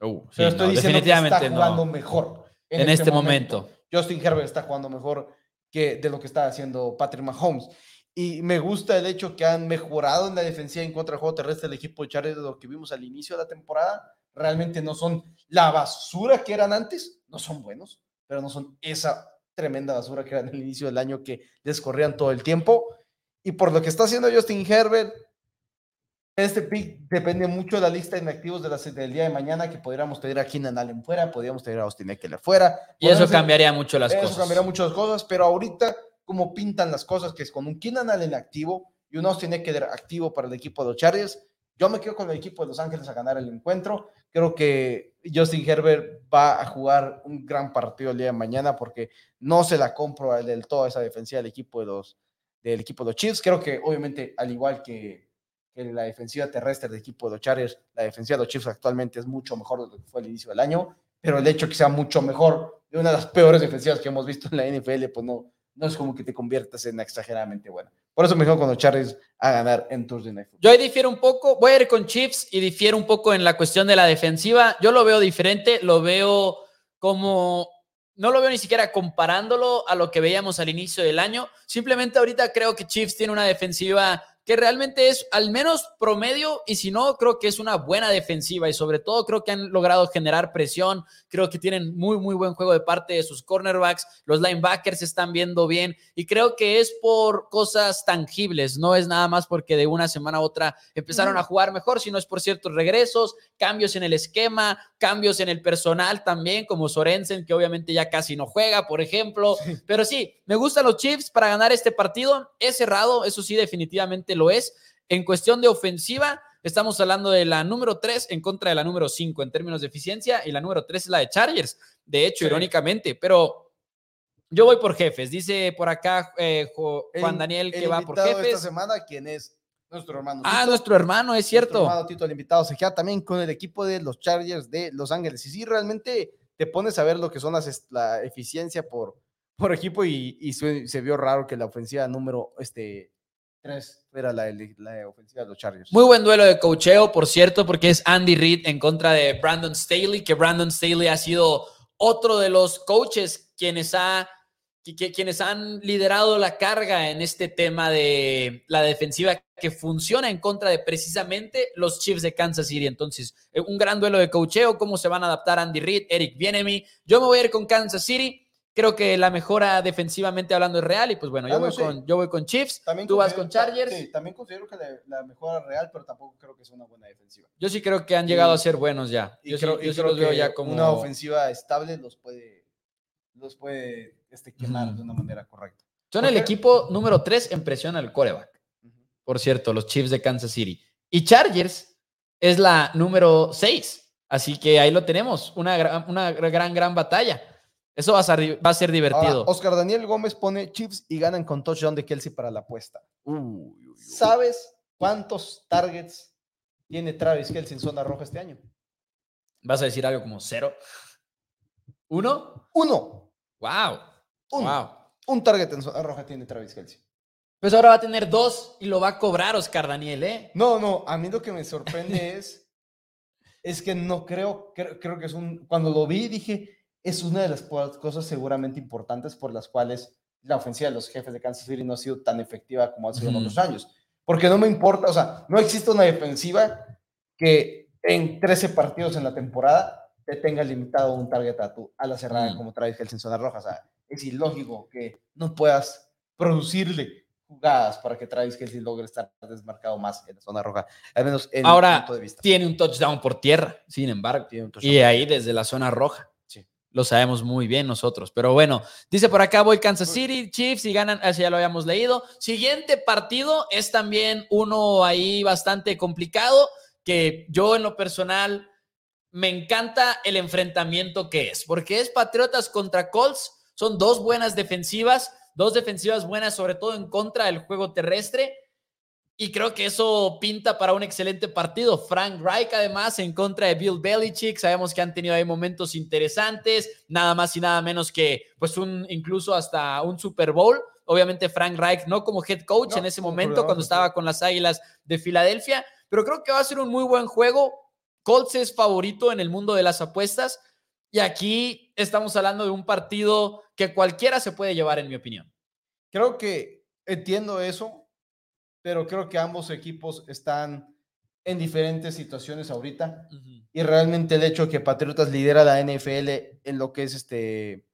uh, sí, pero estoy no, diciendo que está jugando no. mejor. En, en este, este momento. momento. Justin Herbert está jugando mejor que de lo que está haciendo Patrick Mahomes. Y me gusta el hecho que han mejorado en la defensiva en contra del juego terrestre del equipo de Chargers de lo que vimos al inicio de la temporada. Realmente no son la basura que eran antes, no son buenos, pero no son esa tremenda basura que eran al inicio del año que les corrían todo el tiempo. Y por lo que está haciendo Justin Herbert, este pick depende mucho de la lista de inactivos de la, del día de mañana, que podríamos tener a Keenan Allen fuera, podríamos tener a Austin Eckler fuera. Y eso cambiaría mucho las cosas. Eso cambiaría mucho las cosas, pero ahorita, como pintan las cosas, que es con un Keenan Allen activo y un Austin Eckler activo para el equipo de los Chargers, yo me quedo con el equipo de Los Ángeles a ganar el encuentro. Creo que Justin Herbert va a jugar un gran partido el día de mañana, porque no se la compro del todo esa defensiva del equipo de los, del equipo de los Chiefs. Creo que, obviamente, al igual que en la defensiva terrestre del equipo de los Chargers, la defensiva de los Chiefs actualmente es mucho mejor de lo que fue al inicio del año, pero el hecho que sea mucho mejor de una de las peores defensivas que hemos visto en la N F L, pues no, no es como que te conviertas en exageradamente buena. Por eso me dijo con los Chargers a ganar en Thursday Night Football. Yo ahí difiero un poco, voy a ir con Chiefs y difiero un poco en la cuestión de la defensiva. Yo lo veo diferente, lo veo como... No lo veo ni siquiera comparándolo a lo que veíamos al inicio del año. Simplemente ahorita creo que Chiefs tiene una defensiva que realmente es al menos promedio, y si no, creo que es una buena defensiva, y sobre todo creo que han logrado generar presión. Creo que tienen muy, muy buen juego de parte de sus cornerbacks, los linebackers están viendo bien, y creo que es por cosas tangibles, no es nada más porque de una semana a otra empezaron a jugar mejor, sino es por ciertos regresos, cambios en el esquema, cambios en el personal también, como Sorensen, que obviamente ya casi no juega, por ejemplo, sí. pero sí, me gustan los Chiefs para ganar este partido. Es cerrado, eso sí, definitivamente lo es. En cuestión de ofensiva, estamos hablando de la número tres en contra de la número cinco en términos de eficiencia, y la número tres es la de Chargers, de hecho, sí. irónicamente, pero yo voy por jefes. Dice por acá eh, Juan Daniel el, el que va por jefes. Esta semana, ¿quién es? Nuestro hermano Ah, Tito. nuestro hermano, es cierto. Nuestro hermano Tito, el invitado, se queda también con el equipo de los Chargers de Los Ángeles, y si sí, realmente te pones a ver lo que son las, la eficiencia por, por equipo, y, y se, se vio raro que la ofensiva número este tres era la, la ofensiva de los Chargers. Muy buen duelo de coacheo, por cierto, porque es Andy Reid en contra de Brandon Staley, que Brandon Staley ha sido otro de los coaches quienes ha quienes han liderado la carga en este tema de la defensiva que funciona en contra de precisamente los Chiefs de Kansas City. Entonces, un gran duelo de coacheo, cómo se van a adaptar Andy Reid, Eric Bieniemy. Yo me voy a ir con Kansas City. Creo que la mejora defensivamente hablando es real y pues bueno, ah, yo, no, voy sí. con, yo voy con Chiefs, también tú vas con Chargers. Sí, también considero que la, la mejora es real, pero tampoco creo que es una buena defensiva. Yo sí creo que han llegado y, a ser buenos ya. Yo, creo, sí, yo sí los veo ya como... Una ofensiva estable los puede, los puede este, quemar uh-huh. de una manera correcta. Son el equipo número tres en presión al quarterback. Uh-huh. Por cierto, los Chiefs de Kansas City. Y Chargers es la número seis. Así que ahí lo tenemos. Una, una gran, gran batalla. Eso va a ser, va a ser divertido. Ahora, Oscar Daniel Gómez pone Chiefs y ganan con touchdown de Kelce para la apuesta. Uy, uy, uy. ¿Sabes cuántos targets tiene Travis Kelce en zona roja este año? ¿Vas a decir algo como cero? ¿Uno? Uno. Wow. Un, wow. un target en zona roja tiene Travis Kelce. Pues ahora va a tener dos y lo va a cobrar Oscar Daniel, ¿eh? No, no. A mí lo que me sorprende es, es que no creo, creo, creo que es un... Cuando lo vi dije... Es una de las cosas seguramente importantes por las cuales la ofensiva de los Jefes de Kansas City no ha sido tan efectiva como ha sido en otros años. Porque no me importa, o sea, no existe una defensiva que en trece partidos en la temporada te tenga limitado un target a, tu, a la cerrada mm. como Travis Kelce en zona roja. O sea, es ilógico que no puedas producirle jugadas para que Travis Kelce logre estar desmarcado más en la zona roja, al menos en Ahora, el punto de vista. Ahora tiene un touchdown por tierra, sin embargo, tiene un touchdown y ahí desde la zona roja. Lo sabemos muy bien nosotros, pero bueno, dice por acá, voy Kansas City, Chiefs y ganan, así ya lo habíamos leído. Siguiente partido es también uno ahí bastante complicado, que yo en lo personal me encanta el enfrentamiento que es, porque es Patriotas contra Colts, son dos buenas defensivas, dos defensivas buenas, sobre todo en contra del juego terrestre, y creo que eso pinta para un excelente partido. Frank Reich, además, en contra de Bill Belichick. Sabemos que han tenido ahí momentos interesantes, nada más y nada menos que, pues, un incluso hasta un Super Bowl. Obviamente, Frank Reich no como head coach no, en ese momento, problema, cuando estaba con las Águilas de Filadelfia. Pero creo que va a ser un muy buen juego. Colts es favorito en el mundo de las apuestas. Y aquí estamos hablando de un partido que cualquiera se puede llevar, en mi opinión. Creo que entiendo eso. Pero creo que ambos equipos están en diferentes situaciones ahorita. Uh-huh. Y realmente el hecho de que Patriotas lidera la N F L en lo que es este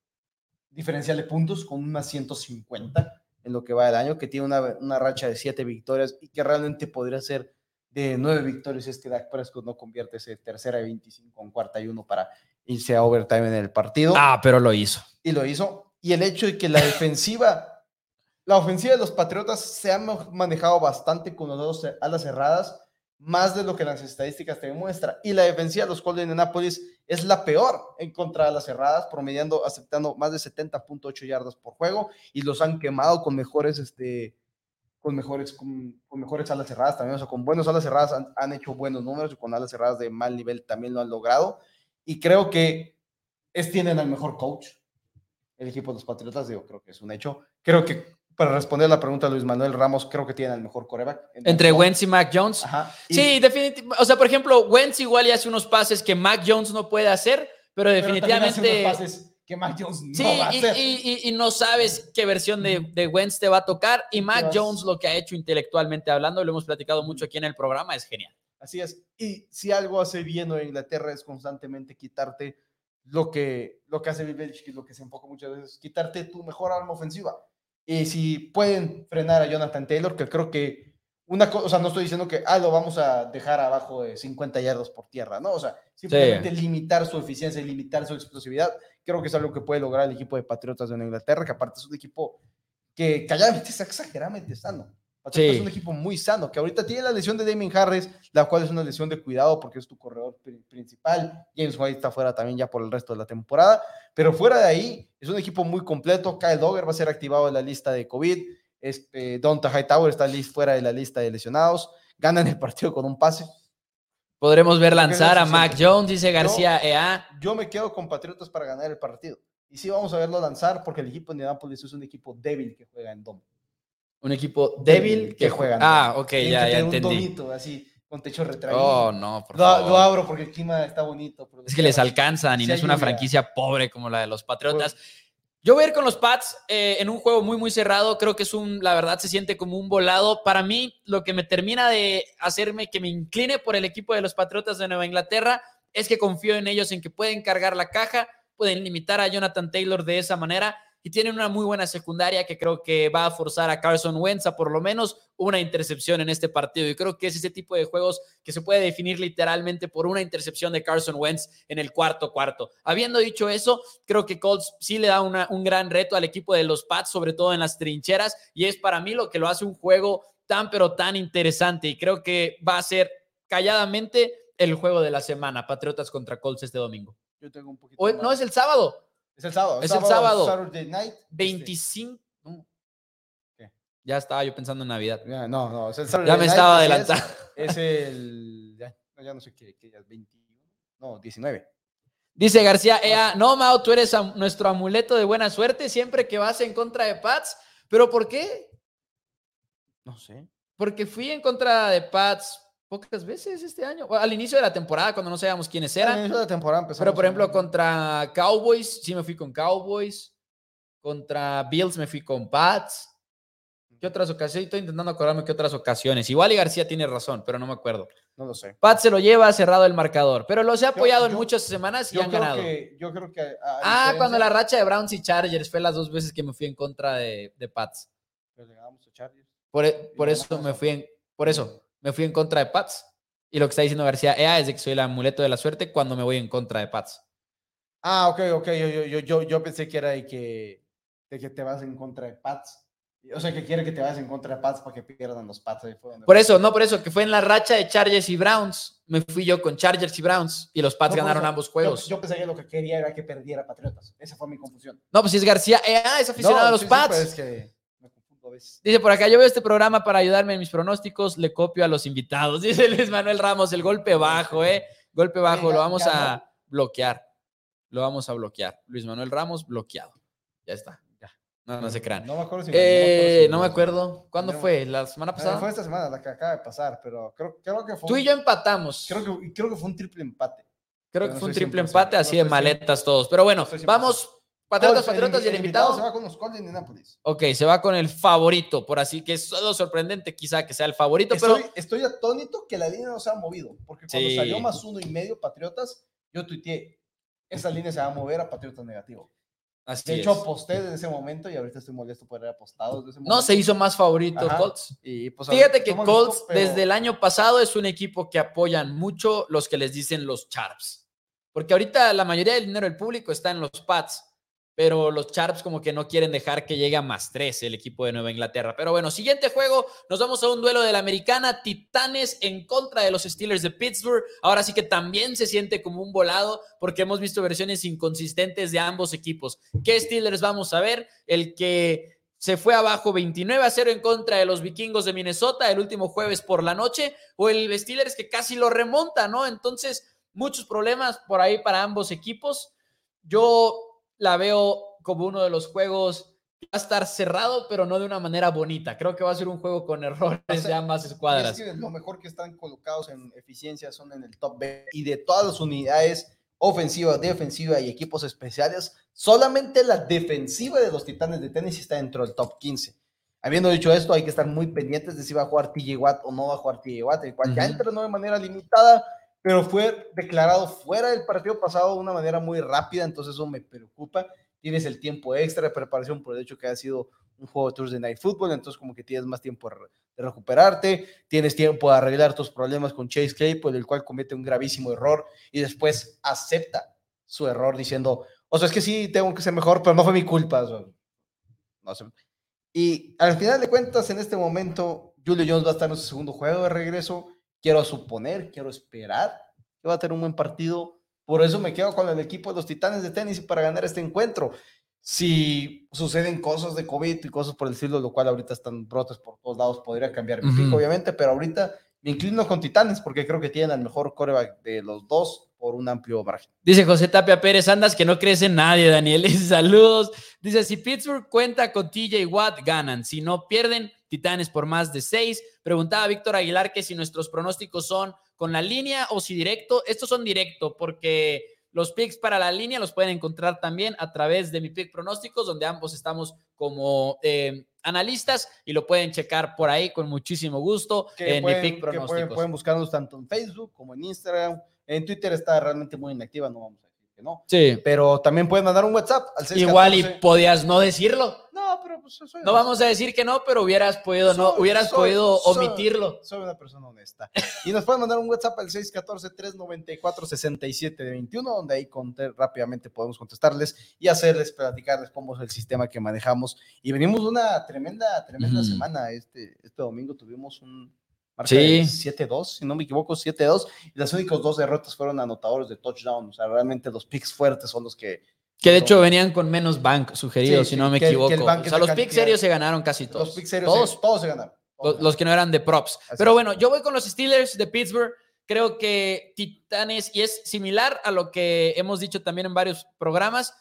diferencial de puntos, con unas ciento cincuenta en lo que va del año, que tiene una, una racha de siete victorias y que realmente podría ser de nueve victorias este Dak Prescott no convierte ese tercera de veinticinco en cuarta y uno para irse a overtime en el partido. Ah, pero lo hizo. Y lo hizo. Y el hecho de que la defensiva... La ofensiva de los Patriotas se ha manejado bastante con los dos alas cerradas, más de lo que las estadísticas te demuestran. Y la defensiva de los Colts de Indianápolis es la peor en contra de las cerradas, promediando, aceptando más de setenta punto ocho yardas por juego, y los han quemado con mejores, este, con mejores, con, con mejores alas cerradas también. O sea, con buenos alas cerradas han, han hecho buenos números, y con alas cerradas de mal nivel también lo han logrado. Y creo que es, tienen al mejor coach. El equipo de los Patriotas, digo, creo que es un hecho. Creo que para responder la pregunta de Luis Manuel Ramos, creo que tienen el mejor quarterback. Entre Wentz y Mac Jones. Ajá. Sí, y... definitivamente. O sea, por ejemplo, Wentz igual ya hace unos pases que Mac Jones no puede hacer, pero definitivamente... Pero hace unos pases que Mac Jones no sí, va a y, hacer. Y, y, y no sabes qué versión de, de Wentz te va a tocar. Y Mac Pero... Jones, lo que ha hecho intelectualmente hablando, lo hemos platicado mucho aquí en el programa, es genial. Así es. Y si algo hace bien Nueva Inglaterra es constantemente quitarte lo que, lo que hace Bill Belichick, lo que se enfoca muchas veces, quitarte tu mejor arma ofensiva. Y si pueden frenar a Jonathan Taylor, que creo que una cosa, o sea, no estoy diciendo que ah, lo vamos a dejar abajo de cincuenta yardas por tierra, ¿no? O sea, simplemente sí. limitar su eficiencia y limitar su explosividad, creo que es algo que puede lograr el equipo de Patriotas de Inglaterra, que aparte es un equipo que calladamente está exageradamente sano. Patriotas sí. es un equipo muy sano, que ahorita tiene la lesión de Damien Harris, la cual es una lesión de cuidado porque es tu corredor principal. James White está fuera también ya por el resto de la temporada, pero fuera de ahí es un equipo muy completo. Kyle Dogger va a ser activado en la lista de COVID, este, Donta Hightower está fuera de la lista de lesionados, ganan el partido con un pase. Podremos ver lanzar a Mac Jones, dice García E A. Yo me quedo con Patriotas para ganar el partido, y sí vamos a verlo lanzar porque el equipo de Indianápolis es un equipo débil que juega en domo. Un equipo débil que, que juega. Ah, ok, Tienen ya, que ya entendí. Un domito así, con techo retraído. Oh, no, por favor. Lo, lo abro porque el clima está bonito. Es que les alcanzan y si no es una franquicia pobre como la de los Patriotas. Bueno. Yo voy a ir con los Pats eh, en un juego muy, muy cerrado. Creo que es un, la verdad, se siente como un volado. Para mí, lo que me termina de hacerme que me incline por el equipo de los Patriotas de Nueva Inglaterra es que confío en ellos, en que pueden cargar la caja, pueden limitar a Jonathan Taylor de esa manera y tienen una muy buena secundaria que creo que va a forzar a Carson Wentz a por lo menos una intercepción en este partido. Y creo que es ese tipo de juegos que se puede definir literalmente por una intercepción de Carson Wentz en el cuarto cuarto. Habiendo dicho eso, creo que Colts sí le da una, un gran reto al equipo de los Pats, sobre todo en las trincheras, y es para mí lo que lo hace un juego tan pero tan interesante, y creo que va a ser calladamente el juego de la semana, Patriotas contra Colts este domingo. Yo tengo un poquito o, no, es el sábado. Es el sábado. Es sábado, el sábado. Saturday night. veinticinco. No. ¿Qué? Ya estaba yo pensando en Navidad. Ya, no, no. Es el Saturday ya me night, estaba adelantando. Es, es el... Ya, ya no sé qué, qué ya es veintiuno. No, diecinueve. Dice García Ea, no, Mau, tú eres am- nuestro amuleto de buena suerte siempre que vas en contra de Pats. ¿Pero por qué? No sé. Porque fui en contra de Pats... Pocas veces este año. Bueno, al inicio de la temporada, cuando no sabíamos quiénes eran. Al inicio de la temporada empezamos. Pero, por ejemplo, un... contra Cowboys, sí me fui con Cowboys. Contra Bills me fui con Pats. ¿Qué otras ocasiones? Estoy intentando acordarme qué otras ocasiones. Igual y García tiene razón, pero no me acuerdo. No lo sé. Pats se lo lleva cerrado el marcador. Pero los he apoyado yo, en yo, muchas semanas y han creo ganado. Que, yo creo que... A, a ah, cuando la racha de Browns y Chargers fue las dos veces que me fui en contra de, de Pats. Pero le ganamos a Chargers. Por, por eso me fui en... Por eso... Me fui en contra de Pats. Y lo que está diciendo García Ea es de que soy el amuleto de la suerte cuando me voy en contra de Pats. Ah, ok, ok. Yo, yo, yo, yo pensé que era de que, de que te vas en contra de Pats. O sea, que quiere que te vayas en contra de Pats para que pierdan los Pats. Ahí fue donde por eso, no, por eso, que fue en la racha de Chargers y Browns. Me fui yo con Chargers y Browns y los Pats no, ganaron eso, ambos juegos. Yo, yo pensé que lo que quería era que perdiera Patriotas. Esa fue mi confusión. No, pues si es García Ea, es aficionado no, a los sí, Pats. Sí, pues es que... Dice por acá, yo veo este programa para ayudarme en mis pronósticos, le copio a los invitados. Dice Luis Manuel Ramos, el golpe bajo, eh. Golpe bajo, lo vamos a bloquear. Lo vamos a bloquear. Luis Manuel Ramos, bloqueado. Ya está. No, no se crean. No me acuerdo si... Eh, no me acuerdo. ¿Cuándo no, fue? ¿La semana pasada? Fue esta semana, la que acaba de pasar, pero creo, creo que fue... Tú y yo empatamos. Creo que, creo que fue un triple empate. Creo que no fue un triple empate, así no de maletas todos. Pero bueno, no vamos... Patriotas, Patriotas y el, el invitado, invitado se va con los Colts de Indianápolis. Ok, se va con el favorito, por así que es algo sorprendente quizá que sea el favorito. Estoy, pero... estoy atónito que la línea no se ha movido, porque cuando sí. salió más uno y medio Patriotas, yo tuiteé, esa línea se va a mover a Patriotas negativo. Así de es. Hecho, aposté desde ese momento y ahorita estoy molesto por haber apostado desde ese momento. No, se hizo más favorito Ajá. Colts. Y pues, Fíjate ver, que Colts visto, pero... desde el año pasado es un equipo que apoyan mucho los que les dicen los Sharps, porque ahorita la mayoría del dinero del público está en los Pats. Pero los Sharps como que no quieren dejar que llegue a más tres el equipo de Nueva Inglaterra. Pero bueno, siguiente juego, nos vamos a un duelo de la americana, Titanes en contra de los Steelers de Pittsburgh. Ahora sí que también se siente como un volado porque hemos visto versiones inconsistentes de ambos equipos. ¿Qué Steelers vamos a ver? El que se fue abajo veintinueve a cero en contra de los Vikingos de Minnesota el último jueves por la noche, o el Steelers que casi lo remonta, ¿no? Entonces, muchos problemas por ahí para ambos equipos. Yo... la veo como uno de los juegos que va a estar cerrado, pero no de una manera bonita. Creo que va a ser un juego con errores o sea, de ambas escuadras. Es que lo mejor que están colocados en eficiencia son en el top veinte. Y de todas las unidades ofensivas, defensivas y equipos especiales, solamente la defensiva de los Titanes de Tennessee está dentro del top quince. Habiendo dicho esto, hay que estar muy pendientes de si va a jugar T J Watt o no va a jugar T J Watt, el cual uh-huh. ya entrenó de manera limitada, pero fue declarado fuera del partido pasado de una manera muy rápida, entonces eso me preocupa. Tienes el tiempo extra de preparación por el hecho que ha sido un juego de Thursday Night Football, entonces como que tienes más tiempo de recuperarte, tienes tiempo de arreglar tus problemas con Chase Claypool, el cual comete un gravísimo error y después acepta su error diciendo, o sea, es que sí, tengo que ser mejor, pero no fue mi culpa. O sea, no sé. Y al final de cuentas, en este momento, Julio Jones va a estar en su segundo juego de regreso. Quiero suponer, quiero esperar que va a tener un buen partido. Por eso me quedo con el equipo de los Titanes de Tennessee para ganar este encuentro. Si suceden cosas de COVID y cosas por el estilo, lo cual ahorita están brotes por todos lados, podría cambiar mi pick, obviamente, pero ahorita me inclino con Titanes porque creo que tienen al mejor quarterback de los dos por un amplio margen. Dice José Tapia Pérez, andas que no crees en nadie, Daniel. Saludos. Dice, si Pittsburgh cuenta con T J Watt, ganan. Si no, pierden. Titanes por más de seis. Preguntaba a Víctor Aguilar que si nuestros pronósticos son con la línea o si directo. Estos son directo porque Los picks para la línea los pueden encontrar también a través de Mi Pick Pronósticos, donde ambos estamos como eh, analistas y lo pueden checar por ahí con muchísimo gusto en pueden, Mi Pick Pronósticos. Pueden, pueden buscarnos tanto en Facebook como en Instagram. En Twitter está realmente muy inactiva, no vamos a decir que no. Sí. Pero también pueden mandar un WhatsApp al seis uno cuatro. Igual y podías no decirlo. No, pero pues soy no vamos a decir que no, pero hubieras podido, soy, no, hubieras soy, podido omitirlo. Soy, soy una persona honesta. Y nos pueden mandar un WhatsApp al seis uno cuatro, tres nueve cuatro, seis siete dos uno, donde ahí rápidamente podemos contestarles y hacerles, platicarles cómo es el sistema que manejamos. Y venimos una tremenda, tremenda mm. semana. Este, este domingo tuvimos un marca sí. siete dos, si no me equivoco, siete dos. Y las únicas dos derrotas fueron anotadores de touchdown. O sea, realmente los picks fuertes son los que... Que de hecho venían con menos bank sugerido, sí, si sí, no me que, equivoco. Que o sea, los cantidad, picks serios se ganaron casi todos. Los picks serios todos, se, todos se ganaron. Todos los, ganaron. Los que no eran de props. Así Pero es. Bueno, yo voy con los Steelers de Pittsburgh. Creo que Titanes, y es similar a lo que hemos dicho también en varios programas.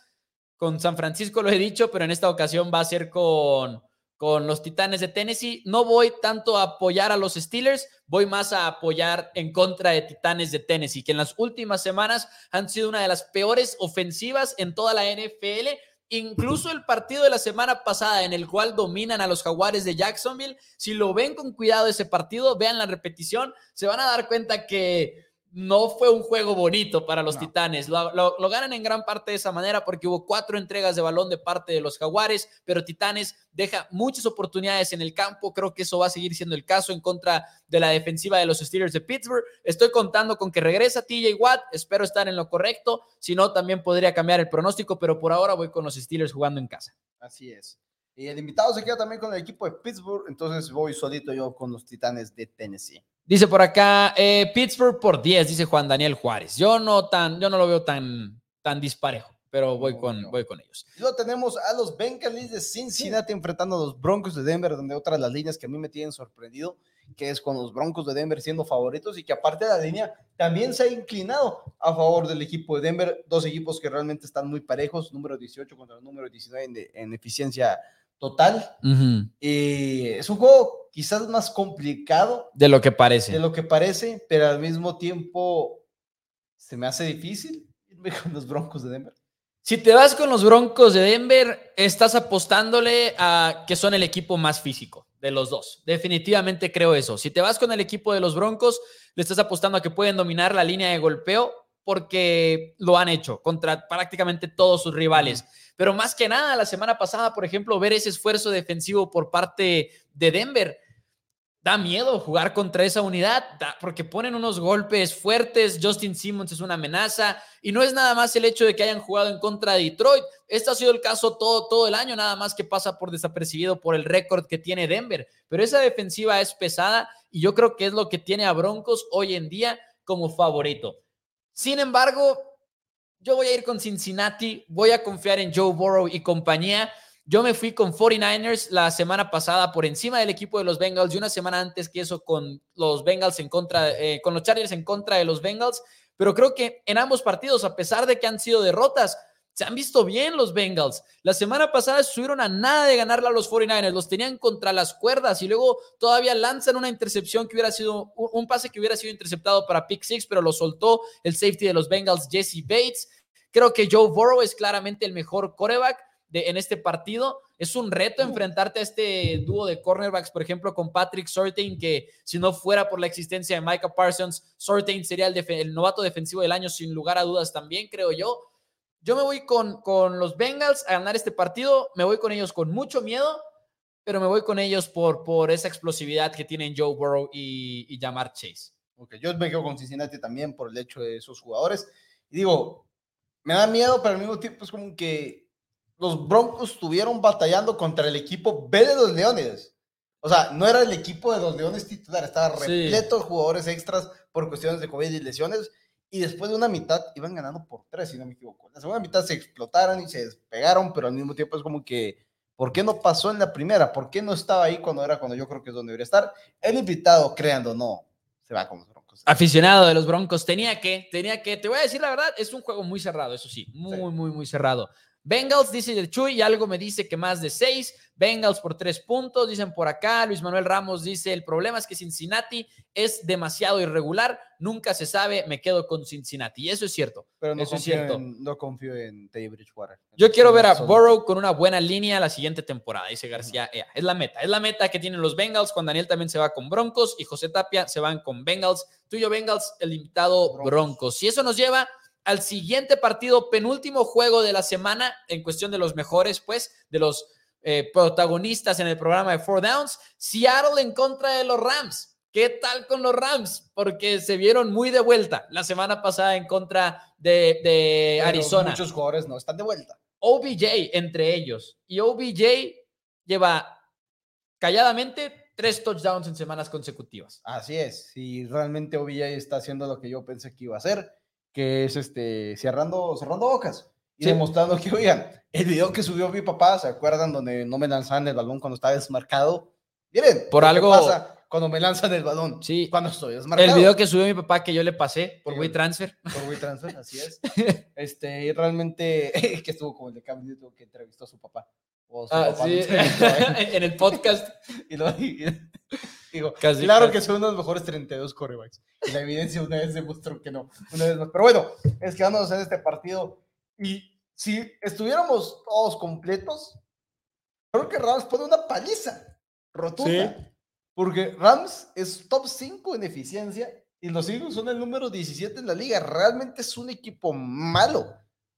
Con San Francisco lo he dicho, pero en esta ocasión va a ser con, con los Titanes de Tennessee. No voy tanto a apoyar a los Steelers, voy más a apoyar en contra de Titanes de Tennessee, que en las últimas semanas han sido una de las peores ofensivas en toda la N F L. Incluso el partido de la semana pasada en el cual dominan a los Jaguares de Jacksonville, si lo ven con cuidado ese partido, vean la repetición, se van a dar cuenta que no fue un juego bonito para los no. Titanes. Lo, lo, lo ganan en gran parte de esa manera porque hubo cuatro entregas de balón de parte de los Jaguares, pero Titanes deja muchas oportunidades en el campo. Creo que eso va a seguir siendo el caso en contra de la defensiva de los Steelers de Pittsburgh. Estoy contando con que regresa T J Watt. Espero estar en lo correcto. Si no, también podría cambiar el pronóstico, pero por ahora voy con los Steelers jugando en casa. Así es. Y el invitado se queda también con el equipo de Pittsburgh, entonces voy solito yo con los Titanes de Tennessee. Dice por acá, eh, Pittsburgh por diez, dice Juan Daniel Juárez. Yo no tan, yo no lo veo tan, tan disparejo, pero voy, no, con, no. voy con ellos. Y luego tenemos a los Bengalis de Cincinnati sí. enfrentando a los Broncos de Denver, donde otra de las líneas que a mí me tienen sorprendido, que es con los Broncos de Denver siendo favoritos y que aparte de la línea también se ha inclinado a favor del equipo de Denver. Dos equipos que realmente están muy parejos, número dieciocho contra el número diecinueve en, de, en eficiencia total. Uh-huh. Eh, es un juego quizás más complicado de lo que parece, de lo que parece, pero al mismo tiempo se me hace difícil irme con los Broncos de Denver. Si te vas con los Broncos de Denver, estás apostándole a que son el equipo más físico de los dos. Definitivamente creo eso. Si te vas con el equipo de los Broncos, le estás apostando a que pueden dominar la línea de golpeo porque lo han hecho contra prácticamente todos sus rivales. Uh-huh. Pero más que nada, la semana pasada, por ejemplo, ver ese esfuerzo defensivo por parte de Denver, da miedo jugar contra esa unidad, da, porque ponen unos golpes fuertes, Justin Simmons es una amenaza, y no es nada más el hecho de que hayan jugado en contra de Detroit. Este ha sido el caso todo, todo el año, nada más que pasa por desapercibido por el récord que tiene Denver. Pero esa defensiva es pesada, y yo creo que es lo que tiene a Broncos hoy en día como favorito. Sin embargo, yo voy a ir con Cincinnati, voy a confiar en Joe Burrow y compañía. Yo me fui con cuarenta y nueve ers la semana pasada por encima del equipo de los Bengals y una semana antes que eso con los Bengals en contra, eh, con los Chargers en contra de los Bengals. Pero creo que en ambos partidos, a pesar de que han sido derrotas, se han visto bien los Bengals. La semana pasada estuvieron a nada de ganarle a los cuarenta y nueve ers. Los tenían contra las cuerdas y luego todavía lanzan una intercepción que hubiera sido, un pase que hubiera sido interceptado para pick six, pero lo soltó el safety de los Bengals, Jesse Bates. Creo que Joe Burrow es claramente el mejor quarterback de, en este partido. Es un reto enfrentarte a este dúo de cornerbacks, por ejemplo, con Patrick Surtain, que si no fuera por la existencia de Micah Parsons, Surtain sería el, def- el novato defensivo del año, sin lugar a dudas también, creo yo. Yo me voy con, con los Bengals a ganar este partido. Me voy con ellos con mucho miedo, pero me voy con ellos por, por esa explosividad que tienen Joe Burrow y, y Ja'Marr Chase. Okay, yo me quedo con Cincinnati también por el hecho de esos jugadores. Y digo, me da miedo, pero al mismo tiempo es como que los Broncos estuvieron batallando contra el equipo B de los Leones. O sea, no era el equipo de los Leones titular, estaba repleto sí. de jugadores extras por cuestiones de COVID y lesiones. Y después de una mitad iban ganando por tres, si no me equivoco. La segunda mitad se explotaron y se despegaron, pero al mismo tiempo es como que, ¿por qué no pasó en la primera? ¿Por qué no estaba ahí cuando era cuando yo creo que es donde debería estar? El invitado, creando no, se va con los Broncos. Aficionado de los Broncos, tenía que, tenía que, te voy a decir la verdad, es un juego muy cerrado, eso sí, muy, sí. muy, muy cerrado. Bengals, dice el Chuy, y algo me dice que más de seis. Bengals por tres puntos, dicen por acá. Luis Manuel Ramos dice, el problema es que Cincinnati es demasiado irregular, nunca se sabe, me quedo con Cincinnati. Y eso es cierto. Pero no, eso es cierto. En, no confío en Teddy Bridgewater. Yo en quiero ver a Burrow con una buena línea la siguiente temporada, dice García Ea. Es la meta, es la meta que tienen los Bengals. Juan Daniel también se va con Broncos y José Tapia se van con Bengals. Tuyo Bengals, el invitado Broncos. Broncos. Y eso nos lleva al siguiente partido, penúltimo juego de la semana en cuestión de los mejores, pues, de los eh, protagonistas en el programa de Four Downs. Seattle en contra de los Rams. ¿Qué tal con los Rams? Porque se vieron muy de vuelta la semana pasada en contra de, de Arizona. Muchos jugadores no están de vuelta. O B J entre ellos. Y O B J lleva calladamente tres touchdowns en semanas consecutivas. Así es. Y realmente O B J está haciendo lo que yo pensé que iba a hacer, que es este, cerrando, cerrando bocas. Y sí, demostrando que, oigan, el video que subió mi papá, ¿se acuerdan? Donde no me lanzaban el balón cuando estaba desmarcado. Miren, por algo pasa. Cuando me lanzan el balón. Sí. Cuando estoy desmarcado. El video que subió mi papá que yo le pasé por WeTransfer. Por WeTransfer, así es. Este, y realmente, que estuvo como el de Cam Newton que entrevistó a su papá. O su ah, papá sí. En el podcast. Y lo digo, casi, claro casi. Que son unos mejores treinta y dos quarterbacks. Y la evidencia una vez demostró que no. Una vez más. Pero bueno, es que vamos a hacer este partido. Y si estuviéramos todos completos, creo que Rams pone una paliza rotunda. Sí. Porque Rams es top cinco en eficiencia y los Eagles son el número diecisiete en la liga. Realmente es un equipo malo.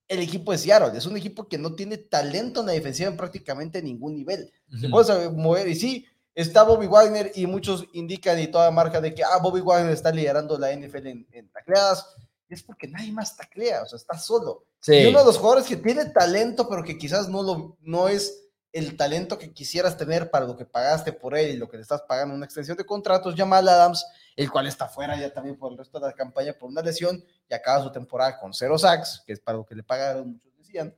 El equipo de Seattle es un equipo que no tiene talento en la defensiva en prácticamente ningún nivel. Uh-huh. Se puede mover y sí, está Bobby Wagner y muchos indican y toda marca de que ah, Bobby Wagner está liderando la N F L en, en tacleadas. Es porque nadie más taclea, o sea, está solo. Sí. Y uno de los jugadores que tiene talento pero que quizás no, lo, no es... el talento que quisieras tener para lo que pagaste por él y lo que le estás pagando una extensión de contratos, Jamal Adams, el cual está fuera ya también por el resto de la campaña por una lesión y acaba su temporada con cero sacks, que es para lo que le pagaron, muchos decían.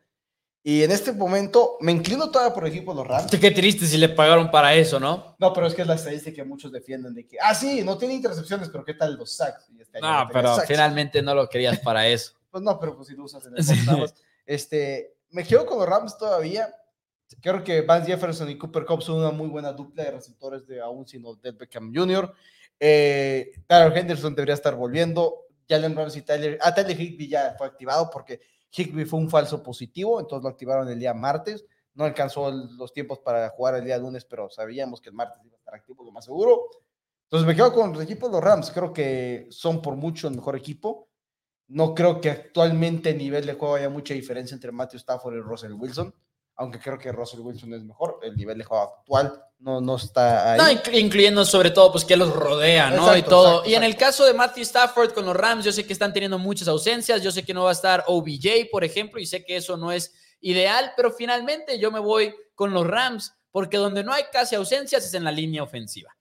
Y en este momento me inclino todavía por el equipo de los Rams. Qué triste si le pagaron para eso, ¿no? No, pero es que es la estadística que muchos defienden de que, ah, sí, no tiene intercepciones, pero ¿qué tal los sacks? Y este no, no pero sacks. Finalmente no lo querías para eso. Pues no, pero pues si lo usas en el podcast. Este, me quedo con los Rams todavía. Creo que Vance Jefferson y Cooper Kupp son una muy buena dupla de receptores de aún sin Odell Beckham junior Eh, Tyler Henderson debería estar volviendo. Jalen Ramsey y Tyler... Ah, Tyler Higbee ya fue activado porque Higbee fue un falso positivo, entonces lo activaron el día martes. No alcanzó el, los tiempos para jugar el día lunes, pero sabíamos que el martes iba a estar activo, lo más seguro. Entonces me quedo con los equipos de los Rams. Creo que son por mucho el mejor equipo. No creo que actualmente a nivel de juego haya mucha diferencia entre Matthew Stafford y Russell Wilson. Aunque creo que Russell Wilson es mejor, el nivel de juego actual no, no está ahí. No, incluyendo sobre todo pues que los rodea, ¿no? Exacto, y todo. Exacto, y en exacto. El caso de Matthew Stafford con los Rams, yo sé que están teniendo muchas ausencias, yo sé que no va a estar O B J, por ejemplo, y sé que eso no es ideal, pero finalmente yo me voy con los Rams, porque donde no hay casi ausencias es en la línea ofensiva.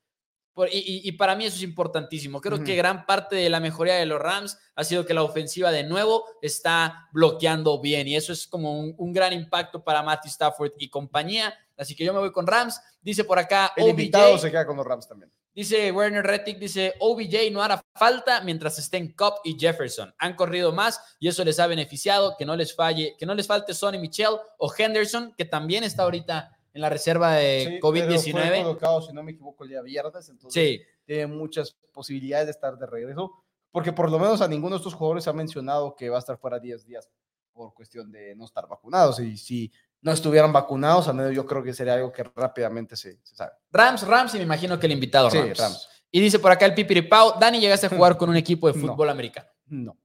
Por, y, y, y para mí eso es importantísimo. Creo uh-huh. que gran parte de la mejoría de los Rams ha sido que la ofensiva de nuevo está bloqueando bien y eso es como un, un gran impacto para Matthew Stafford y compañía, así que yo me voy con Rams. Dice por acá el O B J, invitado se queda con los Rams también. Dice Werner Rettig, dice O B J no hará falta mientras estén Kupp y Jefferson, han corrido más y eso les ha beneficiado, que no les falle, que no les falte Sonny Michel o Henderson, que también está ahorita en la reserva de sí, COVID diecinueve. Fue colocado, si no me equivoco, el día viernes, entonces sí. Tiene muchas posibilidades de estar de regreso, porque por lo menos a ninguno de estos jugadores ha mencionado que va a estar fuera diez días por cuestión de no estar vacunados, y si no estuvieran vacunados, al menos yo creo que sería algo que rápidamente se, se sabe. Rams, Rams, y me imagino que el invitado sí, Rams. Rams. Y dice por acá el Pipiripao, Dani, ¿llegaste a jugar con un equipo de fútbol no, americano? No,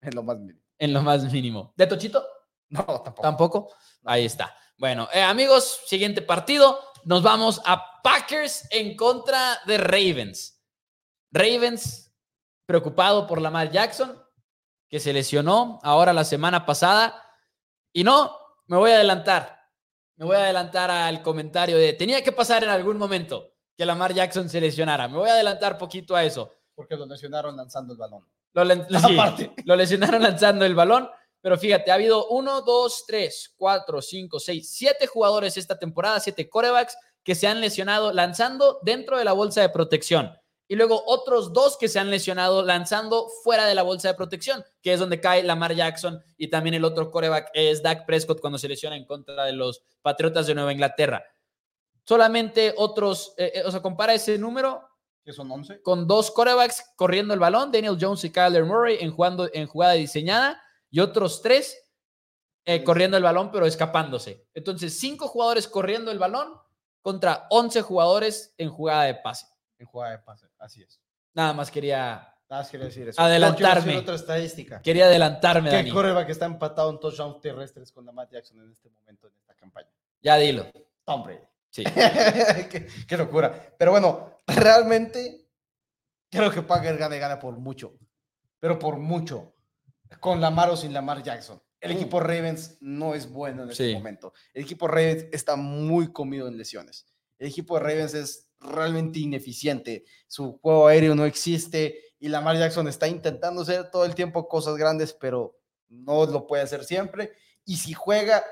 en lo más mínimo. En lo más mínimo. ¿De Tochito? No, tampoco. ¿Tampoco? Ahí está. Bueno, eh, amigos, siguiente partido. Nos vamos a Packers en contra de Ravens. Ravens, preocupado por Lamar Jackson, que se lesionó ahora la semana pasada. Y no, me voy a adelantar. Me voy a adelantar al comentario de tenía que pasar en algún momento que Lamar Jackson se lesionara. Me voy a adelantar poquito a eso. Porque lo lesionaron lanzando el balón. Lo, le- sí, lo lesionaron lanzando el balón. Pero fíjate, ha habido uno, dos, tres, cuatro, cinco, seis, siete jugadores esta temporada, siete quarterbacks que se han lesionado lanzando dentro de la bolsa de protección. Y luego otros dos que se han lesionado lanzando fuera de la bolsa de protección, que es donde cae Lamar Jackson y también el otro quarterback es Dak Prescott cuando se lesiona en contra de los Patriotas de Nueva Inglaterra. Solamente otros, eh, o sea, compara ese número. Que son once. Con dos quarterbacks corriendo el balón, Daniel Jones y Kyler Murray en, jugando, en jugada diseñada. y otros tres eh, corriendo el balón pero escapándose. Entonces, cinco jugadores corriendo el balón contra once jugadores en jugada de pase. En jugada de pase, así es. Nada más quería... Nada más quería decir eso. Adelantarme. No, otra estadística. Quería adelantarme, Dani. ¿Qué cornerback que está empatado en touchdowns terrestres con Lamar Jackson en este momento en esta campaña? Ya dilo. Tom Brady. Sí. qué, qué locura. Pero bueno, realmente creo que Packers gana y gana por mucho. Pero por mucho. Con Lamar o sin Lamar Jackson. El equipo Ravens no es bueno en este sí. momento. El equipo Ravens está muy comido en lesiones. El equipo de Ravens es realmente ineficiente. Su juego aéreo no existe. Y Lamar Jackson está intentando hacer todo el tiempo cosas grandes, pero no lo puede hacer siempre. Y si juega,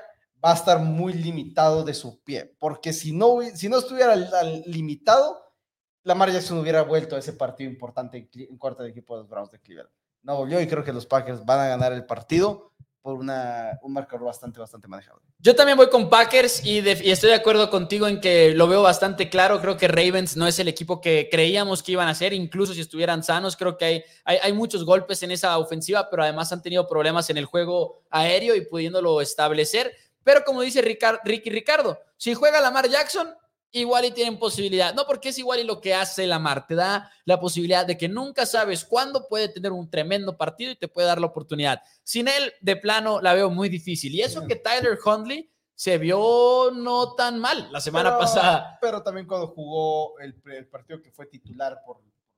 va a estar muy limitado de su pie. Porque si no, si no estuviera limitado, Lamar Jackson hubiera vuelto a ese partido importante en cuarta de equipo de los Browns de Cleveland. No volvió y creo que los Packers van a ganar el partido por una, un marcador bastante, bastante manejable. Yo también voy con Packers y, de, y estoy de acuerdo contigo en que lo veo bastante claro. Creo que Ravens no es el equipo que creíamos que iban a ser, incluso si estuvieran sanos. Creo que hay, hay, hay muchos golpes en esa ofensiva, pero además han tenido problemas en el juego aéreo y pudiéndolo establecer. Pero como dice Ricard, Ricky Ricardo, si juega Lamar Jackson, igual y tienen posibilidad. No, porque es igual y lo que hace Lamar. Te da la posibilidad de que nunca sabes cuándo puede tener un tremendo partido y te puede dar la oportunidad. Sin él, de plano, la veo muy difícil. Y eso que Tyler Huntley se vio no tan mal la semana pero, pasada. Pero también cuando jugó el, el partido que fue titular por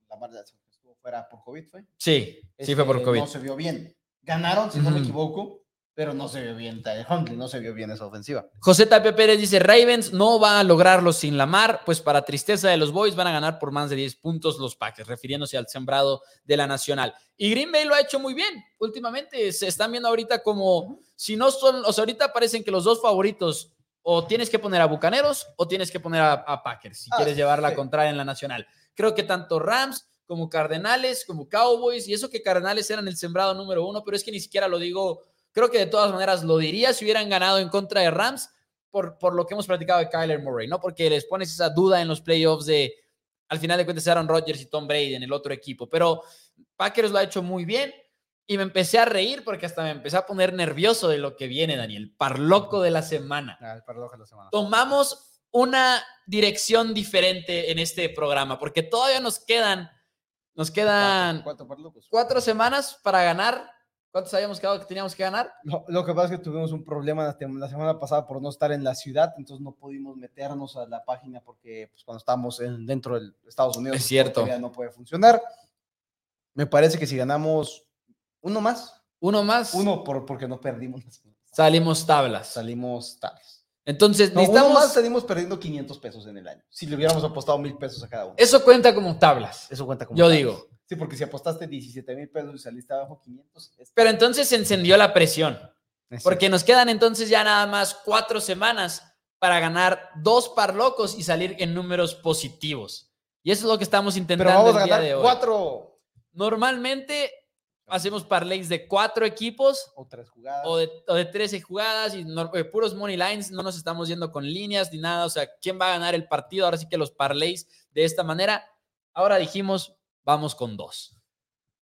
Lamar Jackson, que estuvo fuera por COVID, ¿fue? Sí, este, sí fue por COVID. No se vio bien. Ganaron, si uh-huh. no me equivoco. Pero no se vio bien Tyler Huntley, no se vio bien esa ofensiva. José Tapia Pérez dice, Ravens no va a lograrlo sin Lamar, pues para tristeza de los Boys van a ganar por más de diez puntos los Packers, refiriéndose al sembrado de la Nacional. Y Green Bay lo ha hecho muy bien últimamente, se están viendo ahorita como, si no son, o sea, ahorita parecen que los dos favoritos, o tienes que poner a Bucaneros, o tienes que poner a, a Packers, si ah, quieres llevar la sí. contraria en la Nacional. Creo que tanto Rams, como Cardenales, como Cowboys, y eso que Cardenales eran el sembrado número uno, pero es que ni siquiera lo digo... Creo que de todas maneras lo diría si hubieran ganado en contra de Rams por, por lo que hemos platicado de Kyler Murray, ¿no? Porque les pones esa duda en los playoffs de, al final de cuentas, Aaron Rodgers y Tom Brady en el otro equipo. Pero Packers lo ha hecho muy bien y me empecé a reír porque hasta me empecé a poner nervioso de lo que viene, Daniel. Parloco de la semana. Ah, el parloco de la semana. Tomamos una dirección diferente en este programa porque todavía nos quedan, nos quedan cuatro, cuatro, cuatro semanas para ganar. ¿Cuántos habíamos quedado que teníamos que ganar? Lo, lo que pasa es que tuvimos un problema la, la semana pasada por no estar en la ciudad, entonces no pudimos meternos a la página porque pues, cuando estábamos en, dentro de Estados Unidos es cierto. No puede funcionar. Me parece que si ganamos uno más. Uno más. Uno por, porque no perdimos. Salimos tablas. Salimos tablas. Entonces no, necesitamos... Uno más salimos perdiendo quinientos pesos en el año. Si le hubiéramos apostado mil pesos a cada uno. Eso cuenta como tablas. Eso cuenta como Yo tablas. Yo digo... Sí, porque si apostaste diecisiete mil pesos y saliste abajo quinientos. Es... Pero entonces se encendió la presión. Es porque cierto. Nos quedan entonces ya nada más cuatro semanas para ganar dos parlocos y salir en números positivos. Y eso es lo que estamos intentando. Pero vamos el a ganar día de hoy. Cuatro. Normalmente hacemos parlays de cuatro equipos. O tres jugadas. O de, o de trece jugadas y no, eh, puros money lines. No nos estamos yendo con líneas ni nada. O sea, ¿quién va a ganar el partido? Ahora sí que los parlays de esta manera. Ahora dijimos... Vamos con dos.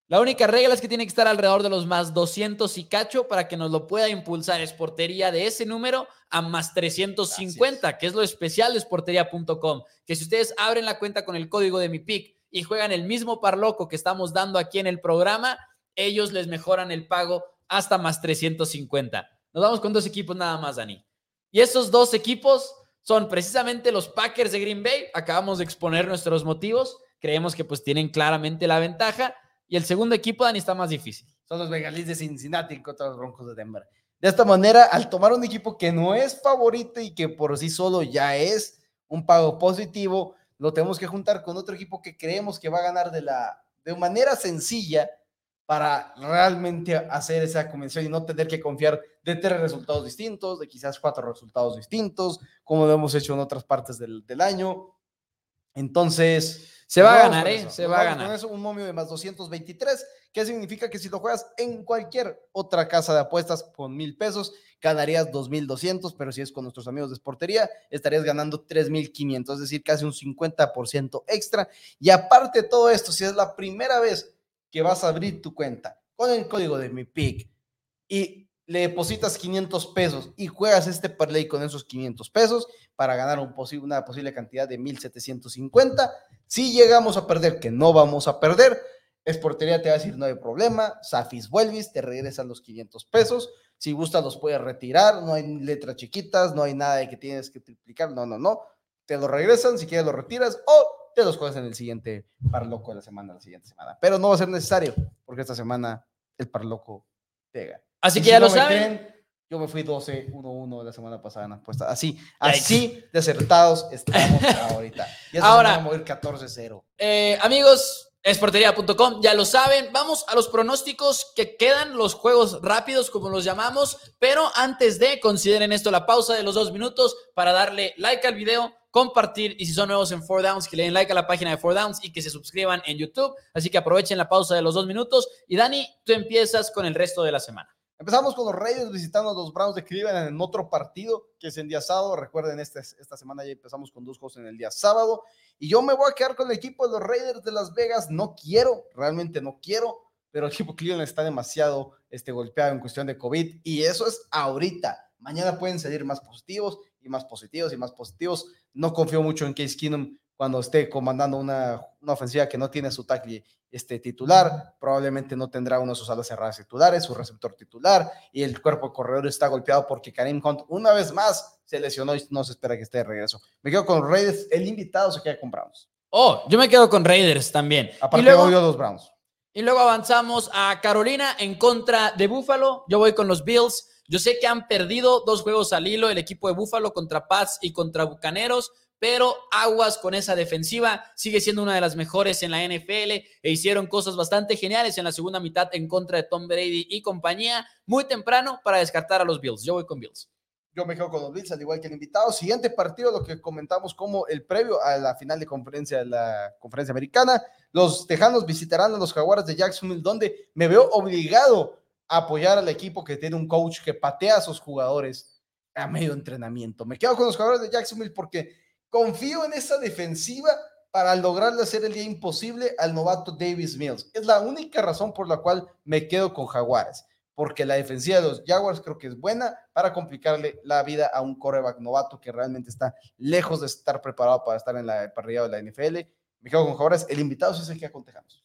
La única regla es que tiene que estar alrededor de los más doscientos y cacho para que nos lo pueda impulsar Esportería de ese número a más trescientos cincuenta, gracias. Que es lo especial de esportería punto com. Que si ustedes abren la cuenta con el código de mi pick y juegan el mismo parloco que estamos dando aquí en el programa, ellos les mejoran el pago hasta más trescientos cincuenta. Nos vamos con dos equipos nada más, Dani. Y esos dos equipos son precisamente los Packers de Green Bay. Acabamos de exponer nuestros motivos. Creemos que pues tienen claramente la ventaja y el segundo equipo, Dani, está más difícil. Son los bengalíes de Cincinnati contra los Broncos de Denver. De esta manera, al tomar un equipo que no es favorito y que por sí solo ya es un pago positivo, lo tenemos que juntar con otro equipo que creemos que va a ganar de, la, de manera sencilla para realmente hacer esa convención y no tener que confiar de tres resultados distintos, de quizás cuatro resultados distintos, como lo hemos hecho en otras partes del, del año. Entonces... Se va a ganar, ¿eh? Se va a ganar. Con eso, un momio de más doscientos veintitrés, que significa que si lo juegas en cualquier otra casa de apuestas con mil pesos, ganarías dos mil doscientos, pero si es con nuestros amigos de Esportería, estarías ganando tres mil quinientos, es decir, casi un cincuenta por ciento extra. Y aparte de todo esto, si es la primera vez que vas a abrir tu cuenta con el código de mi pick, y le depositas quinientos pesos y juegas este parlay con esos quinientos pesos para ganar un posi- una posible cantidad de mil setecientos cincuenta. Si llegamos a perder, que no vamos a perder, Esportería te va a decir no hay problema, Safis vuelvis, te regresan los quinientos pesos, si gustas los puedes retirar, no hay letras chiquitas, no hay nada de que tienes que triplicar, no, no, no, te los regresan, si quieres los retiras o te los juegas en el siguiente parloco de la semana, la siguiente semana, pero no va a ser necesario porque esta semana el parloco pega. Así y que si ya no lo saben. Creen, yo me fui doce uno uno la semana pasada en apuesta, así, así de acertados estamos ahorita. Y esta ahora vamos a ir catorce cero. Eh, amigos, esportería punto com, ya lo saben. Vamos a los pronósticos que quedan, los juegos rápidos, como los llamamos. Pero antes de, consideren esto la pausa de los dos minutos para darle like al video, compartir, y si son nuevos en Four Downs, que le den like a la página de Four Downs y que se suscriban en YouTube. Así que aprovechen la pausa de los dos minutos. Y Dani, tú empiezas con el resto de la semana. Empezamos con los Reyes visitando a los Browns de Cleveland en otro partido que es en día sábado. Recuerden, esta, esta semana ya empezamos con dos juegos en el día sábado. Y yo me voy a quedar con el equipo de los Raiders de Las Vegas. No quiero, realmente no quiero, pero el equipo Cleveland está demasiado este, golpeado en cuestión de COVID. Y eso es ahorita. Mañana pueden salir más positivos y más positivos y más positivos. No confío mucho en Case Keenum cuando esté comandando una, una ofensiva que no tiene su tackle este, titular. Probablemente no tendrá uno de sus alas cerradas titulares, su receptor titular. Y el cuerpo de corredor está golpeado porque Kareem Hunt una vez más se lesionó y no se espera que esté de regreso. Me quedo con Raiders. El invitado se queda con Browns. Oh, yo me quedo con Raiders también. Aparte, odio a los Browns. Y luego avanzamos a Carolina en contra de Buffalo. Yo voy con los Bills. Yo sé que han perdido dos juegos al hilo el equipo de Buffalo contra Pats y contra Bucaneros, pero aguas con esa defensiva. Sigue siendo una de las mejores en la N F L e hicieron cosas bastante geniales en la segunda mitad en contra de Tom Brady y compañía. Muy temprano para descartar a los Bills. Yo voy con Bills. Yo me quedo con los Bills, al igual que el invitado. Siguiente partido, lo que comentamos como el previo a la final de conferencia de la conferencia americana. Los Tejanos visitarán a los Jaguares de Jacksonville, donde me veo obligado a apoyar al equipo que tiene un coach que patea a sus jugadores a medio entrenamiento. Me quedo con los Jaguares de Jacksonville porque confío en esa defensiva para lograrle hacer el día imposible al novato Davis Mills. Es la única razón por la cual me quedo con Jaguares, porque la defensiva de los Jaguars creo que es buena para complicarle la vida a un quarterback novato que realmente está lejos de estar preparado para estar en la parrilla de la N F L. Me quedo con Jaguares. El invitado es el que aconsejamos.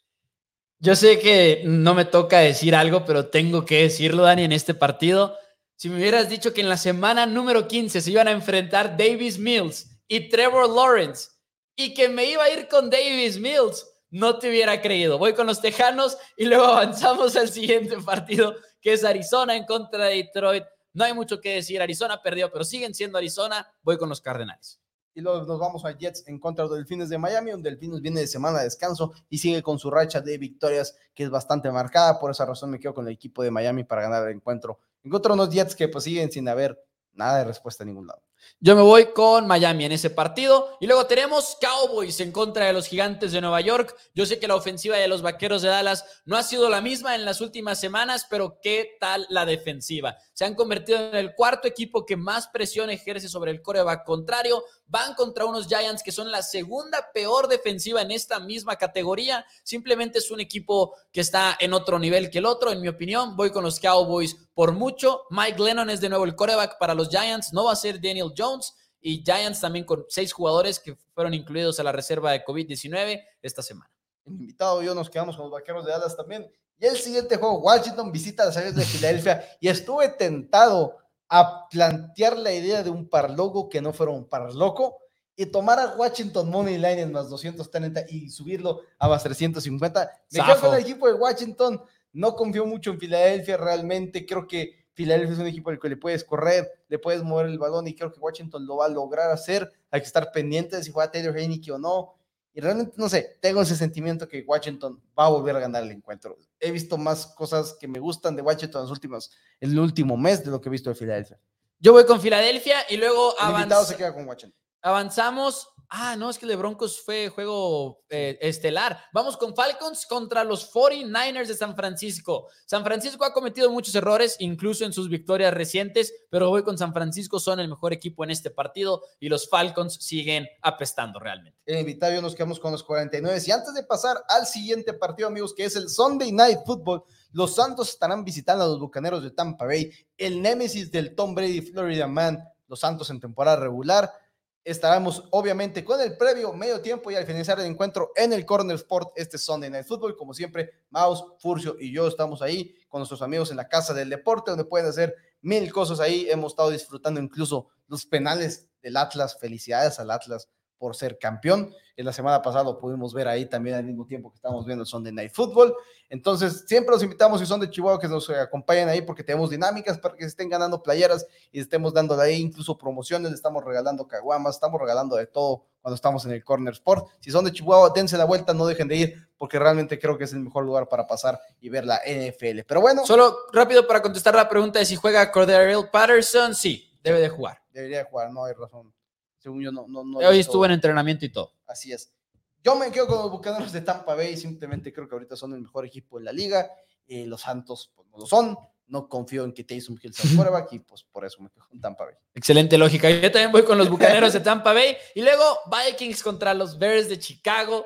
Yo sé que no me toca decir algo, pero tengo que decirlo, Dani, en este partido. Si me hubieras dicho que en la semana número quince se iban a enfrentar Davis Mills y Trevor Lawrence, y que me iba a ir con Davis Mills, no te hubiera creído. Voy con los Tejanos y luego avanzamos al siguiente partido, que es Arizona en contra de Detroit. No hay mucho que decir, Arizona perdió, pero siguen siendo Arizona. Voy con los Cardenales. Y luego nos vamos a Jets en contra de los Delfines de Miami, donde Delfines viene de semana de descanso y sigue con su racha de victorias, que es bastante marcada. Por esa razón me quedo con el equipo de Miami para ganar el encuentro. Encuentro unos Jets que pues siguen sin haber nada de respuesta a ningún lado. Yo me voy con Miami en ese partido. Y luego tenemos Cowboys en contra de los Gigantes de Nueva York. Yo sé que la ofensiva de los Vaqueros de Dallas no ha sido la misma en las últimas semanas, pero ¿qué tal la defensiva? Se han convertido en el cuarto equipo que más presión ejerce sobre el quarterback contrario. Van contra unos Giants que son la segunda peor defensiva en esta misma categoría. Simplemente es un equipo que está en otro nivel que el otro. En mi opinión, voy con los Cowboys por mucho. Mike Lennon es de nuevo el quarterback para los Giants. No va a ser Daniel Jones, y Giants también con seis jugadores que fueron incluidos a la reserva de COVID diecinueve esta semana. El invitado y yo nos quedamos con los Vaqueros de Dallas también. Y el siguiente juego, Washington visita a las Águilas de Filadelfia, y estuve tentado a plantear la idea de un parloco que no fuera un parloco y tomar a Washington money line en más doscientos treinta y subirlo a más trescientos cincuenta. Me quedo con el equipo de Washington. No confío mucho en Filadelfia, realmente creo que Filadelfia es un equipo al que le puedes correr, le puedes mover el balón, y creo que Washington lo va a lograr hacer. Hay que estar pendiente de si juega Taylor Heinicke o no, y realmente no sé, tengo ese sentimiento que Washington va a volver a ganar el encuentro. He visto más cosas que me gustan de Washington en los últimos, el último mes de lo que he visto de Filadelfia. Yo voy con Filadelfia y luego avanz... el invitado se queda con Washington. Avanzamos. Ah, no, es que el de Broncos fue juego eh, estelar. Vamos con Falcons contra los cuarenta y nueve ers de San Francisco. San Francisco ha cometido muchos errores, incluso en sus victorias recientes, pero hoy con San Francisco son el mejor equipo en este partido y los Falcons siguen apestando realmente. El invitado y yo nos quedamos con los cuarenta y nueve. Y antes de pasar al siguiente partido, amigos, que es el Sunday Night Football, Los Santos estarán visitando a los Bucaneros de Tampa Bay. El némesis del Tom Brady Florida Man, los Santos en temporada regular. Estaremos obviamente con el previo, medio tiempo y al finalizar el encuentro en el Corner Sport, este Sunday Night Football. Como siempre, Maus, Furcio y yo estamos ahí con nuestros amigos en la Casa del Deporte, donde pueden hacer mil cosas ahí. Hemos estado disfrutando incluso los penales del Atlas. Felicidades al Atlas por ser campeón. En la semana pasada lo pudimos ver ahí también al mismo tiempo que estábamos viendo el Sunday Night Football. Entonces, siempre los invitamos, si son de Chihuahua, que nos acompañen ahí porque tenemos dinámicas para que se estén ganando playeras y estemos dando ahí incluso promociones. Le estamos regalando caguamas, estamos regalando de todo cuando estamos en el Corner Sport. Si son de Chihuahua, dense la vuelta, no dejen de ir porque realmente creo que es el mejor lugar para pasar y ver la N F L. Pero bueno. Solo rápido para contestar la pregunta de si juega Cordarrelle Patterson. Sí, debe de jugar. Debería jugar, no hay razón. Según yo, no, no, no. Hoy estuvo todo en entrenamiento y todo. Así es. Yo me quedo con los Bucaneros de Tampa Bay. Simplemente creo que ahorita son el mejor equipo de la liga. Eh, los Santos, pues, no lo son. No confío en que Taysom Hill sea quarterback y pues por eso me quedo con Tampa Bay. Excelente lógica. Yo también voy con los Bucaneros de Tampa Bay. Y luego Vikings contra los Bears de Chicago.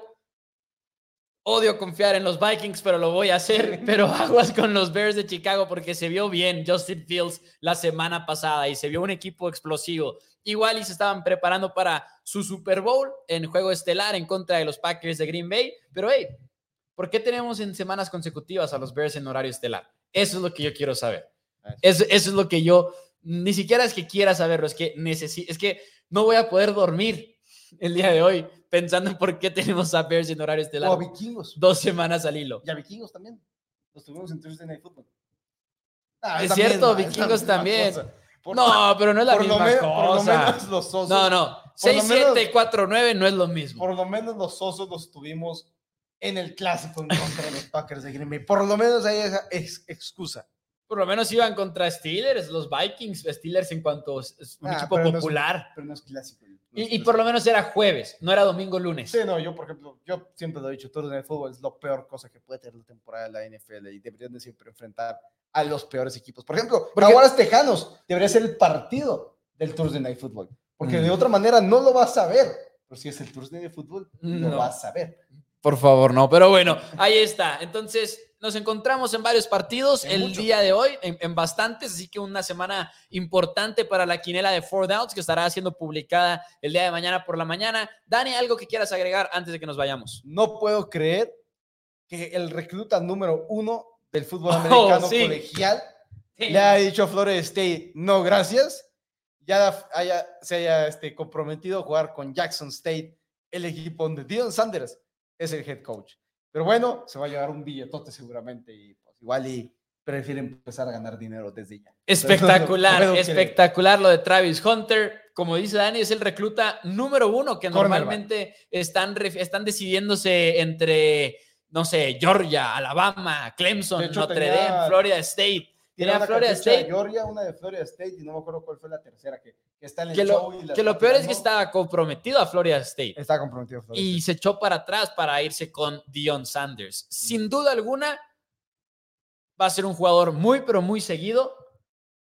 Odio confiar en los Vikings, pero lo voy a hacer. Pero aguas con los Bears de Chicago porque se vio bien Justin Fields la semana pasada y se vio un equipo explosivo. Igual y se estaban preparando para su Super Bowl en juego estelar en contra de los Packers de Green Bay. Pero, hey, ¿por qué tenemos en semanas consecutivas a los Bears en horario estelar? Eso es lo que yo quiero saber. Eso, eso es lo que yo... Ni siquiera es que quiera saberlo, es que necesito... Es que no voy a poder dormir el día de hoy pensando en por qué tenemos a Bears en horario estelar. O a Vikingos. Dos semanas al hilo. Y a Vikingos también. Los tuvimos en Thursday Night Football. Ah, es cierto, misma, Vikingos también. Cosa. Por, no, pero no es la misma me, cosa. Por lo menos los Osos. No, no. seis siete cuatro nueve no es lo mismo. Por lo menos los Osos los tuvimos en el clásico en contra de los Packers de Green Bay. Por lo menos hay esa ex, excusa. Por lo menos iban contra Steelers, los Vikings. Steelers en cuanto es un ah, equipo pero popular. No es, pero no es clásico. No es y, clásico. Y por lo menos era jueves, no era domingo lunes. Sí, no, yo por ejemplo, yo siempre lo he dicho, todo en el fútbol es lo peor cosa que puede tener la temporada de la N F L y deberían de siempre enfrentar a los peores equipos. Por ejemplo, Jaguares Tejanos debería ser el partido del Thursday Night Football, porque mm. de otra manera no lo vas a ver. Pero si es el Thursday Night Football, no lo vas a ver. Por favor, no. Pero bueno, ahí está. Entonces, nos encontramos en varios partidos en el mucho. día de hoy, en, en bastantes, así que una semana importante para la quinela de Four Downs que estará siendo publicada el día de mañana por la mañana. Dani, ¿algo que quieras agregar antes de que nos vayamos? No puedo creer que el recluta número uno del fútbol americano oh, sí. colegial, sí. le ha dicho a Florida State, no gracias, ya haya, se haya este, comprometido a jugar con Jackson State, el equipo donde Deion Sanders es el head coach. Pero bueno, se va a llevar un billetote seguramente y pues, igual y prefiere empezar a ganar dinero desde ya. Espectacular, no, no espectacular lo de Travis Hunter. Como dice Dani, es el recluta número uno que Cornerback. Normalmente están, están decidiéndose entre... no sé, Georgia, Alabama, Clemson, hecho, Notre tenía, Dame, Florida State. Tenía Florida State. Georgia, una de Florida State, y no me acuerdo cuál fue la tercera, que, que está en el que show. Lo, y la que lo peor es que estaba comprometido a Florida State. Está comprometido a Florida State. Y se echó para atrás para irse con Deion Sanders. Sin duda alguna, va a ser un jugador muy, pero muy seguido.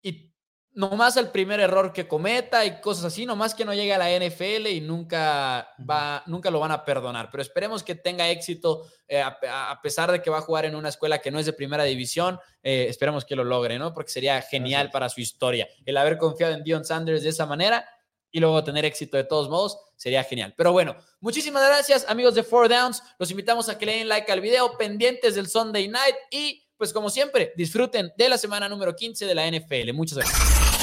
Y nomás el primer error que cometa y cosas así, nomás que no llegue a la N F L y nunca, va, nunca lo van a perdonar. Pero esperemos que tenga éxito, eh, a, a pesar de que va a jugar en una escuela que no es de primera división, eh, esperemos que lo logre, ¿no? Porque sería genial para su historia. El haber confiado en Deion Sanders de esa manera y luego tener éxito de todos modos, sería genial. Pero bueno, muchísimas gracias, amigos de Four Downs. Los invitamos a que le den like al video, pendientes del Sunday Night y, pues como siempre, disfruten de la semana número quince de la N F L. Muchas gracias.